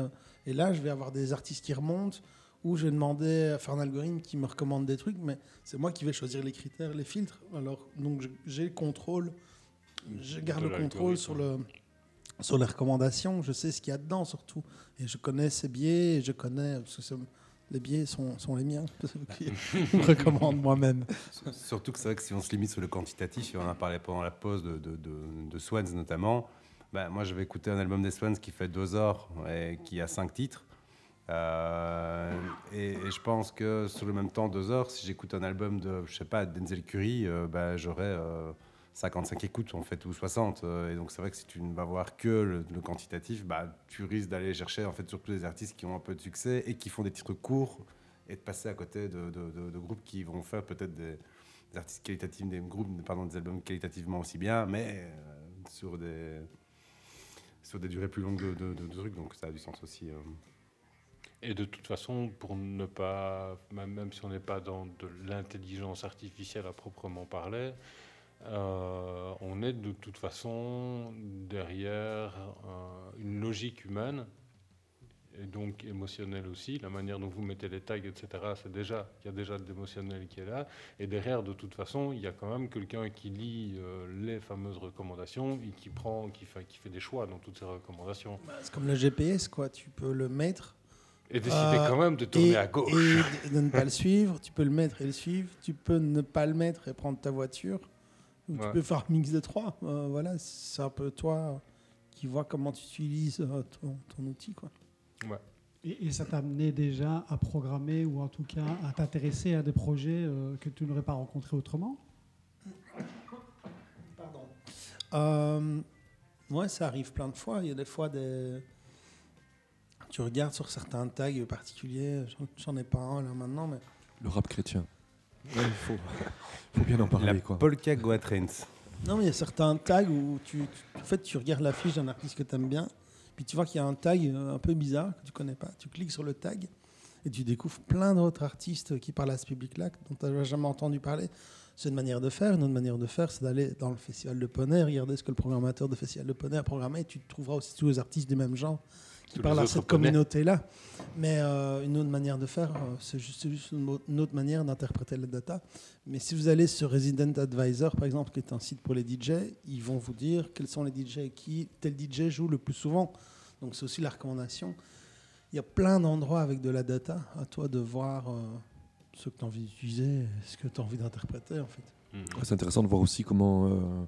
et là, je vais avoir des artistes qui remontent, où j'ai demandé à faire un algorithme qui me recommande des trucs, mais c'est moi qui vais choisir les critères, les filtres. Alors, donc, j'ai le contrôle, je garde le contrôle sur, le, sur les recommandations, je sais ce qu'il y a dedans surtout, et je connais ces biais, et je connais, parce que c'est, les biais sont, sont les miens, je me recommande moi-même. Surtout que c'est vrai que si on se limite sur le quantitatif, et on en parlait pendant la pause de, de, de, de Swans notamment, bah, moi je vais écouter un album des Swans qui fait deux heures et qui a cinq titres, Euh, et, et je pense que sur le même temps, deux heures, si j'écoute un album de, je sais pas, Denzel Curry, euh, bah, j'aurai euh, cinquante-cinq écoutes en fait, ou soixante. Euh, et donc c'est vrai que si tu ne vas voir que le, le quantitatif, bah, tu risques d'aller chercher en fait surtout des artistes qui ont un peu de succès et qui font des titres courts et de passer à côté de, de, de, de groupes qui vont faire peut-être des, des artistes qualitatifs, des groupes, pardon, des albums qualitativement aussi bien, mais euh, sur des sur des durées plus longues de, de, de, de trucs, donc ça a du sens aussi. Euh. Et de toute façon, pour ne pas, même si on n'est pas dans de l'intelligence artificielle à proprement parler, euh, on est de toute façon derrière euh, une logique humaine et donc émotionnelle aussi. La manière dont vous mettez les tags, et cetera, c'est déjà, il y a déjà de l'émotionnel qui est là. Et derrière, de toute façon, il y a quand même quelqu'un qui lit euh, les fameuses recommandations et qui prend, qui fait, qui fait des choix dans toutes ces recommandations. Bah, c'est comme le G P S, quoi. Tu peux le mettre. Et décider euh, quand même de tourner et, à gauche. Et de ne pas le suivre. Tu peux le mettre et le suivre. Tu peux ne pas le mettre et prendre ta voiture. Ou ouais. Tu peux faire un mix de trois. Euh, voilà, c'est un peu toi qui vois comment tu utilises ton, ton outil, quoi. Ouais. Et, et ça t'amenait déjà à programmer ou en tout cas à t'intéresser à des projets euh, que tu n'aurais pas rencontrés autrement ? Pardon. Euh, ouais, ça arrive plein de fois. Il y a des fois des... Tu regardes sur certains tags particuliers, j'en, j'en ai pas un là maintenant, mais... Le rap chrétien. Il ouais, faut, faut bien en parler, la quoi. La polka goa trends. Non, mais il y a certains tags où tu, tu, en fait, tu regardes l'affiche d'un artiste que t'aimes bien, puis tu vois qu'il y a un tag un peu bizarre que tu connais pas. Tu cliques sur le tag et tu découvres plein d'autres artistes qui parlent à ce public-là, dont tu n'as jamais entendu parler. C'est une manière de faire. Une autre manière de faire, c'est d'aller dans le festival de Poney, regarder ce que le programmateur de festival de Poney a programmé, et tu trouveras aussi tous les artistes du même genre qui parle à cette communauté-là. Mais euh, une autre manière de faire, euh, c'est juste, juste une autre manière d'interpréter la data. Mais si vous allez sur Resident Advisor, par exemple, qui est un site pour les D Js, ils vont vous dire quels sont les D Js qui, tel D J joue le plus souvent. Donc c'est aussi la recommandation. Il y a plein d'endroits avec de la data. À toi de voir euh, ce que tu as envie d'utiliser, ce que tu as envie d'interpréter, en fait. Mmh. C'est intéressant de voir aussi comment... Euh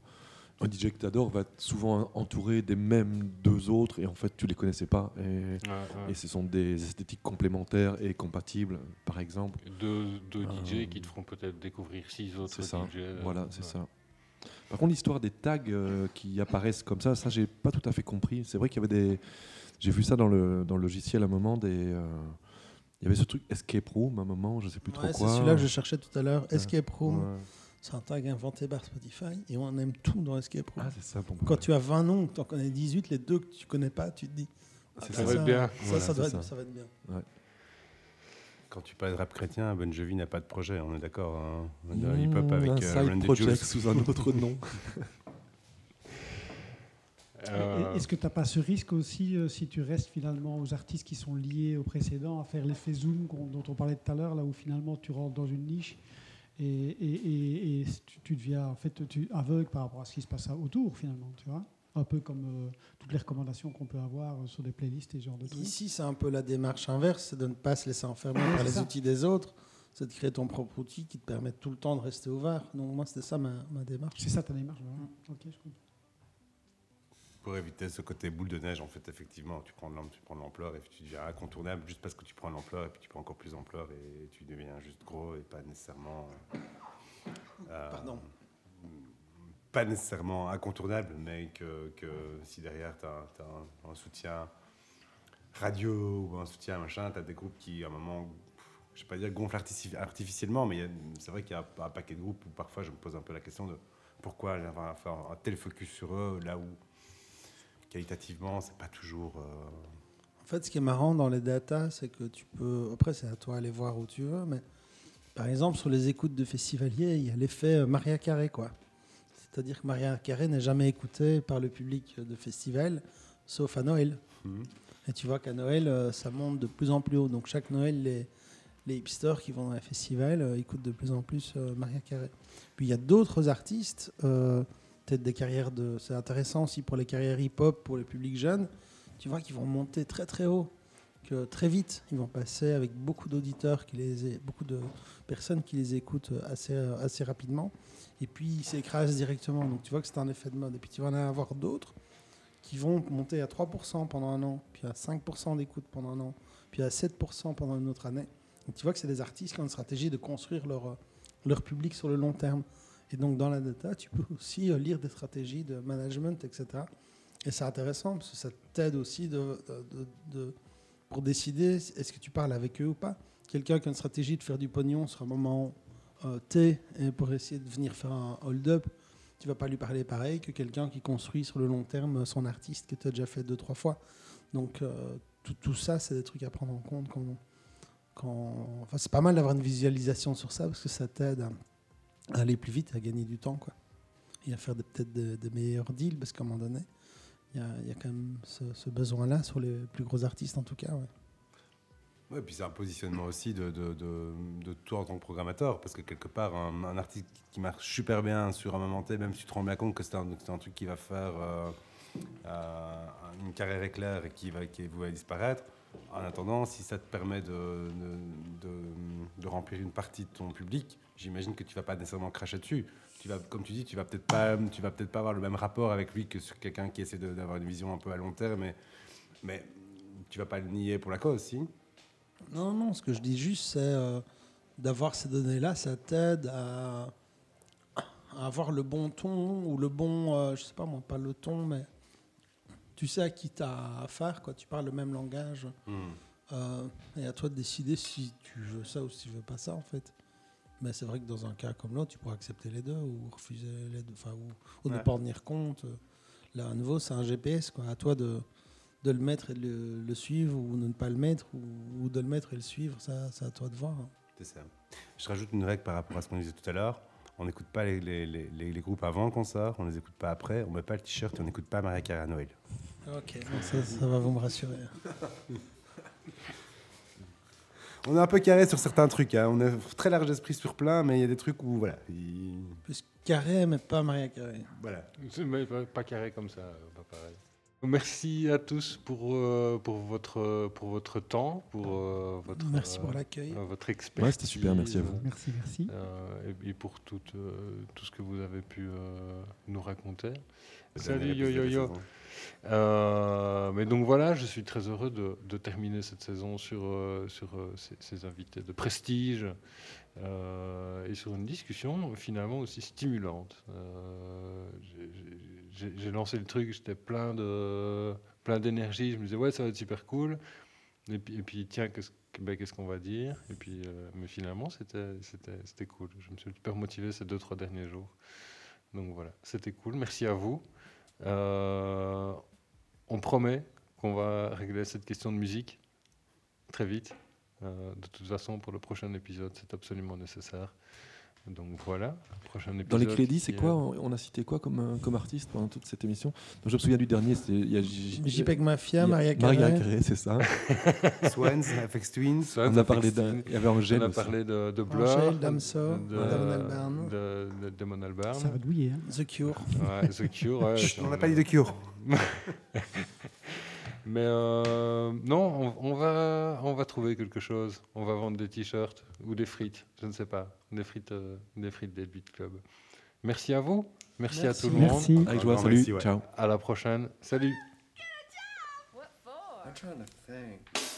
un D J que t'adores va souvent entourer des mêmes deux autres et en fait tu les connaissais pas et, ouais, ouais. et ce sont des esthétiques complémentaires et compatibles, par exemple. Deux, deux D Js euh, qui te feront peut-être découvrir six autres c'est ça. D Js. Voilà, c'est ouais. ça. Par contre, l'histoire des tags euh, qui apparaissent comme ça, ça j'ai pas tout à fait compris. C'est vrai qu'il y avait des... J'ai vu ça dans le, dans le logiciel à un moment, des... Euh... il y avait ce truc Escape Room à un moment, je sais plus ouais, trop c'est quoi. C'est celui-là que je cherchais tout à l'heure, ouais. Escape Room. Ouais. C'est un tag inventé par Spotify et on aime tout dans Escape Room. Ah, c'est ça, bon quand vrai. Tu as vingt noms, que tu en connais dix-huit, les deux que tu connais pas, tu te dis ah, ça, ça, va ça, bien. Ça, voilà, ça, doit être, ça va être bien. Ouais. Quand tu parles de rap chrétien, Bon Jovi n'a pas de projet, on est d'accord. Hein on est dans mmh, hip-hop avec un euh, side project sous un autre nom. euh... Est-ce que tu n'as pas ce risque aussi, euh, si tu restes finalement aux artistes qui sont liés au précédent, à faire l'effet zoom dont on parlait tout à l'heure, là où finalement tu rentres dans une niche Et, et, et, et tu, tu deviens en fait tu, aveugle par rapport à ce qui se passe autour finalement, tu vois, un peu comme euh, toutes les recommandations qu'on peut avoir euh, sur des playlists et ce genre de trucs. Ici, c'est un peu la démarche inverse, c'est de ne pas se laisser enfermer par les outils des autres, c'est de créer ton propre outil qui te permet tout le temps de rester ouvert. Donc moi, c'était ça ma, ma démarche. C'est ça ta démarche. Hein. Mmh. Ok, je comprends. Pour éviter ce côté boule de neige, en fait, effectivement, tu prends de l'ampleur, tu prends de l'ampleur et tu deviens incontournable juste parce que tu prends de l'ampleur et puis tu prends encore plus d'ampleur et tu deviens juste gros et pas nécessairement. Euh, Pardon. Pas nécessairement incontournable, mais que, que si derrière tu as un, un soutien radio ou un soutien machin, tu as des groupes qui, à un moment, je ne vais pas dire gonflent artificiellement, mais y a, c'est vrai qu'il y a un, un paquet de groupes où parfois je me pose un peu la question de pourquoi j'aimerais faire un tel focus sur eux là où. Qualitativement, c'est pas toujours... Euh... En fait, ce qui est marrant dans les datas, c'est que tu peux... Après, c'est à toi d'aller voir où tu veux, mais par exemple, sur les écoutes de festivaliers, il y a l'effet Maria Carey, quoi. C'est-à-dire que Maria Carey n'est jamais écoutée par le public de festival, sauf à Noël. Mmh. Et tu vois qu'à Noël, ça monte de plus en plus haut. Donc, chaque Noël, les, les hipsters qui vont dans les festivals écoutent de plus en plus Maria Carey. Puis, il y a d'autres artistes... Euh, des carrières de, c'est intéressant aussi pour les carrières hip-hop, pour le public jeune, tu vois qu'ils vont monter très très haut, que très vite, ils vont passer avec beaucoup d'auditeurs, qui les, beaucoup de personnes qui les écoutent assez, assez rapidement, et puis ils s'écrasent directement, donc tu vois que c'est un effet de mode, et puis tu vas en avoir d'autres qui vont monter à trois pour cent pendant un an, puis à cinq pour cent d'écoute pendant un an, puis à sept pour cent pendant une autre année, donc tu vois que c'est des artistes qui ont une stratégie de construire leur, leur public sur le long terme. Et donc, dans la data, tu peux aussi lire des stratégies de management, et cetera. Et c'est intéressant parce que ça t'aide aussi de, de, de, de, pour décider est-ce que tu parles avec eux ou pas. quelqu'un qui a une stratégie de faire du pognon sur un moment euh, T et pour essayer de venir faire un hold-up, tu vas pas lui parler pareil que quelqu'un qui construit sur le long terme son artiste que tu as déjà fait deux, trois fois. Donc euh, tout, tout ça, c'est des trucs à prendre en compte. Quand, quand... Enfin, c'est pas mal d'avoir une visualisation sur ça parce que ça t'aide à aller plus vite, à gagner du temps, quoi. Et à faire de, peut-être de, de meilleurs deals parce qu'à un moment donné, il y, y a quand même ce, ce besoin-là sur les plus gros artistes en tout cas. Ouais. Oui, puis c'est un positionnement aussi de, de, de, de toi en tant que programmateur, parce que quelque part, un, un artiste qui marche super bien sur un moment T, même si tu te rends bien compte que c'est un, c'est un truc qui va faire euh, euh, une carrière éclair et qui va, qui va disparaître, en attendant, si ça te permet de, de, de, de remplir une partie de ton public, j'imagine que tu ne vas pas nécessairement cracher dessus. Tu vas, comme tu dis, tu ne vas peut-être pas, tu vas peut-être pas avoir le même rapport avec lui que sur quelqu'un qui essaie de, d'avoir une vision un peu à long terme, mais, mais tu ne vas pas le nier pour la cause, si ? Non, non, ce que je dis juste, c'est euh, d'avoir ces données-là, ça t'aide à, à avoir le bon ton ou le bon, euh, je sais pas moi, pas le ton, mais tu sais à qui t'as affaire, quoi, tu parles le même langage. Mmh. Euh, et à toi de décider si tu veux ça ou si tu veux pas ça, en fait. Mais c'est vrai que dans un cas comme l'autre, tu pourras accepter les deux ou refuser les deux, enfin, ou, ou ouais. ne pas en tenir compte. Là, à nouveau, c'est un G P S, quoi, à toi de... de le mettre et de le, le suivre ou de ne pas le mettre ou, ou de le mettre et le suivre, ça, c'est à toi de voir. C'est ça. Je rajoute une règle par rapport à ce qu'on disait tout à l'heure. On n'écoute pas les, les, les, les groupes avant le concert, on ne les écoute pas après, on ne met pas le t-shirt et on n'écoute pas Maria Carré à Noël. Ok, ça, ça va vous me rassurer. On est un peu carré sur certains trucs. Hein. On est très large d'esprit sur plein, mais il y a des trucs où, voilà... Y... Plus carré, mais pas Maria Carré. Voilà. Mais pas carré comme ça, pas pareil. Merci à tous pour, euh, pour, votre, pour votre temps, pour euh, votre, merci pour l'accueil. Euh, votre expertise. Ouais, c'était super, merci à vous. Merci, merci. Euh, et, et pour tout, euh, tout ce que vous avez pu euh, nous raconter. Salut, yo, yo, yo. Euh, mais donc voilà, je suis très heureux de, de terminer cette saison sur, euh, sur euh, ces, ces invités de prestige euh, et sur une discussion finalement aussi stimulante. Euh, j'ai, j'ai, j'ai lancé le truc, j'étais plein, de, plein d'énergie, je me disais ouais, ça va être super cool. Et puis, et puis tiens, qu'est-ce, ben, qu'est-ce qu'on va dire et puis, euh, mais finalement, c'était, c'était, c'était cool. Je me suis super motivé ces deux, trois derniers jours. Donc voilà, c'était cool. Merci à vous. Euh, on promet qu'on va régler cette question de musique très vite. Euh, de toute façon, pour le prochain épisode, c'est absolument nécessaire. Donc voilà, prochain épisode. Dans les crédits, c'est quoi ? On a cité quoi comme, comme artiste pendant toute cette émission ? Donc, je me souviens du dernier, c'est il y a JPEG Mafia, Maria Carré. Maria Carré, c'est ça. Swans, F X Twins. On a parlé d'un. Il y avait Angèle. On a parlé de de Blur. Angèle, Damso, Damon Albarn. De Damon Albarn. Ça va douiller. The Cure. Ouais, The Cure. Ouais, on n'a pas dit The Cure. Mais euh, non, on, on, va, on va trouver quelque chose. On va vendre des t-shirts ou des frites, je ne sais pas. Des frites, euh, des frites Deadbeat Club. Merci à vous. Merci, merci. à tout le merci. monde. Avec joie, salut. Merci, ouais. Ciao. À la prochaine. Salut. I'm trying to think.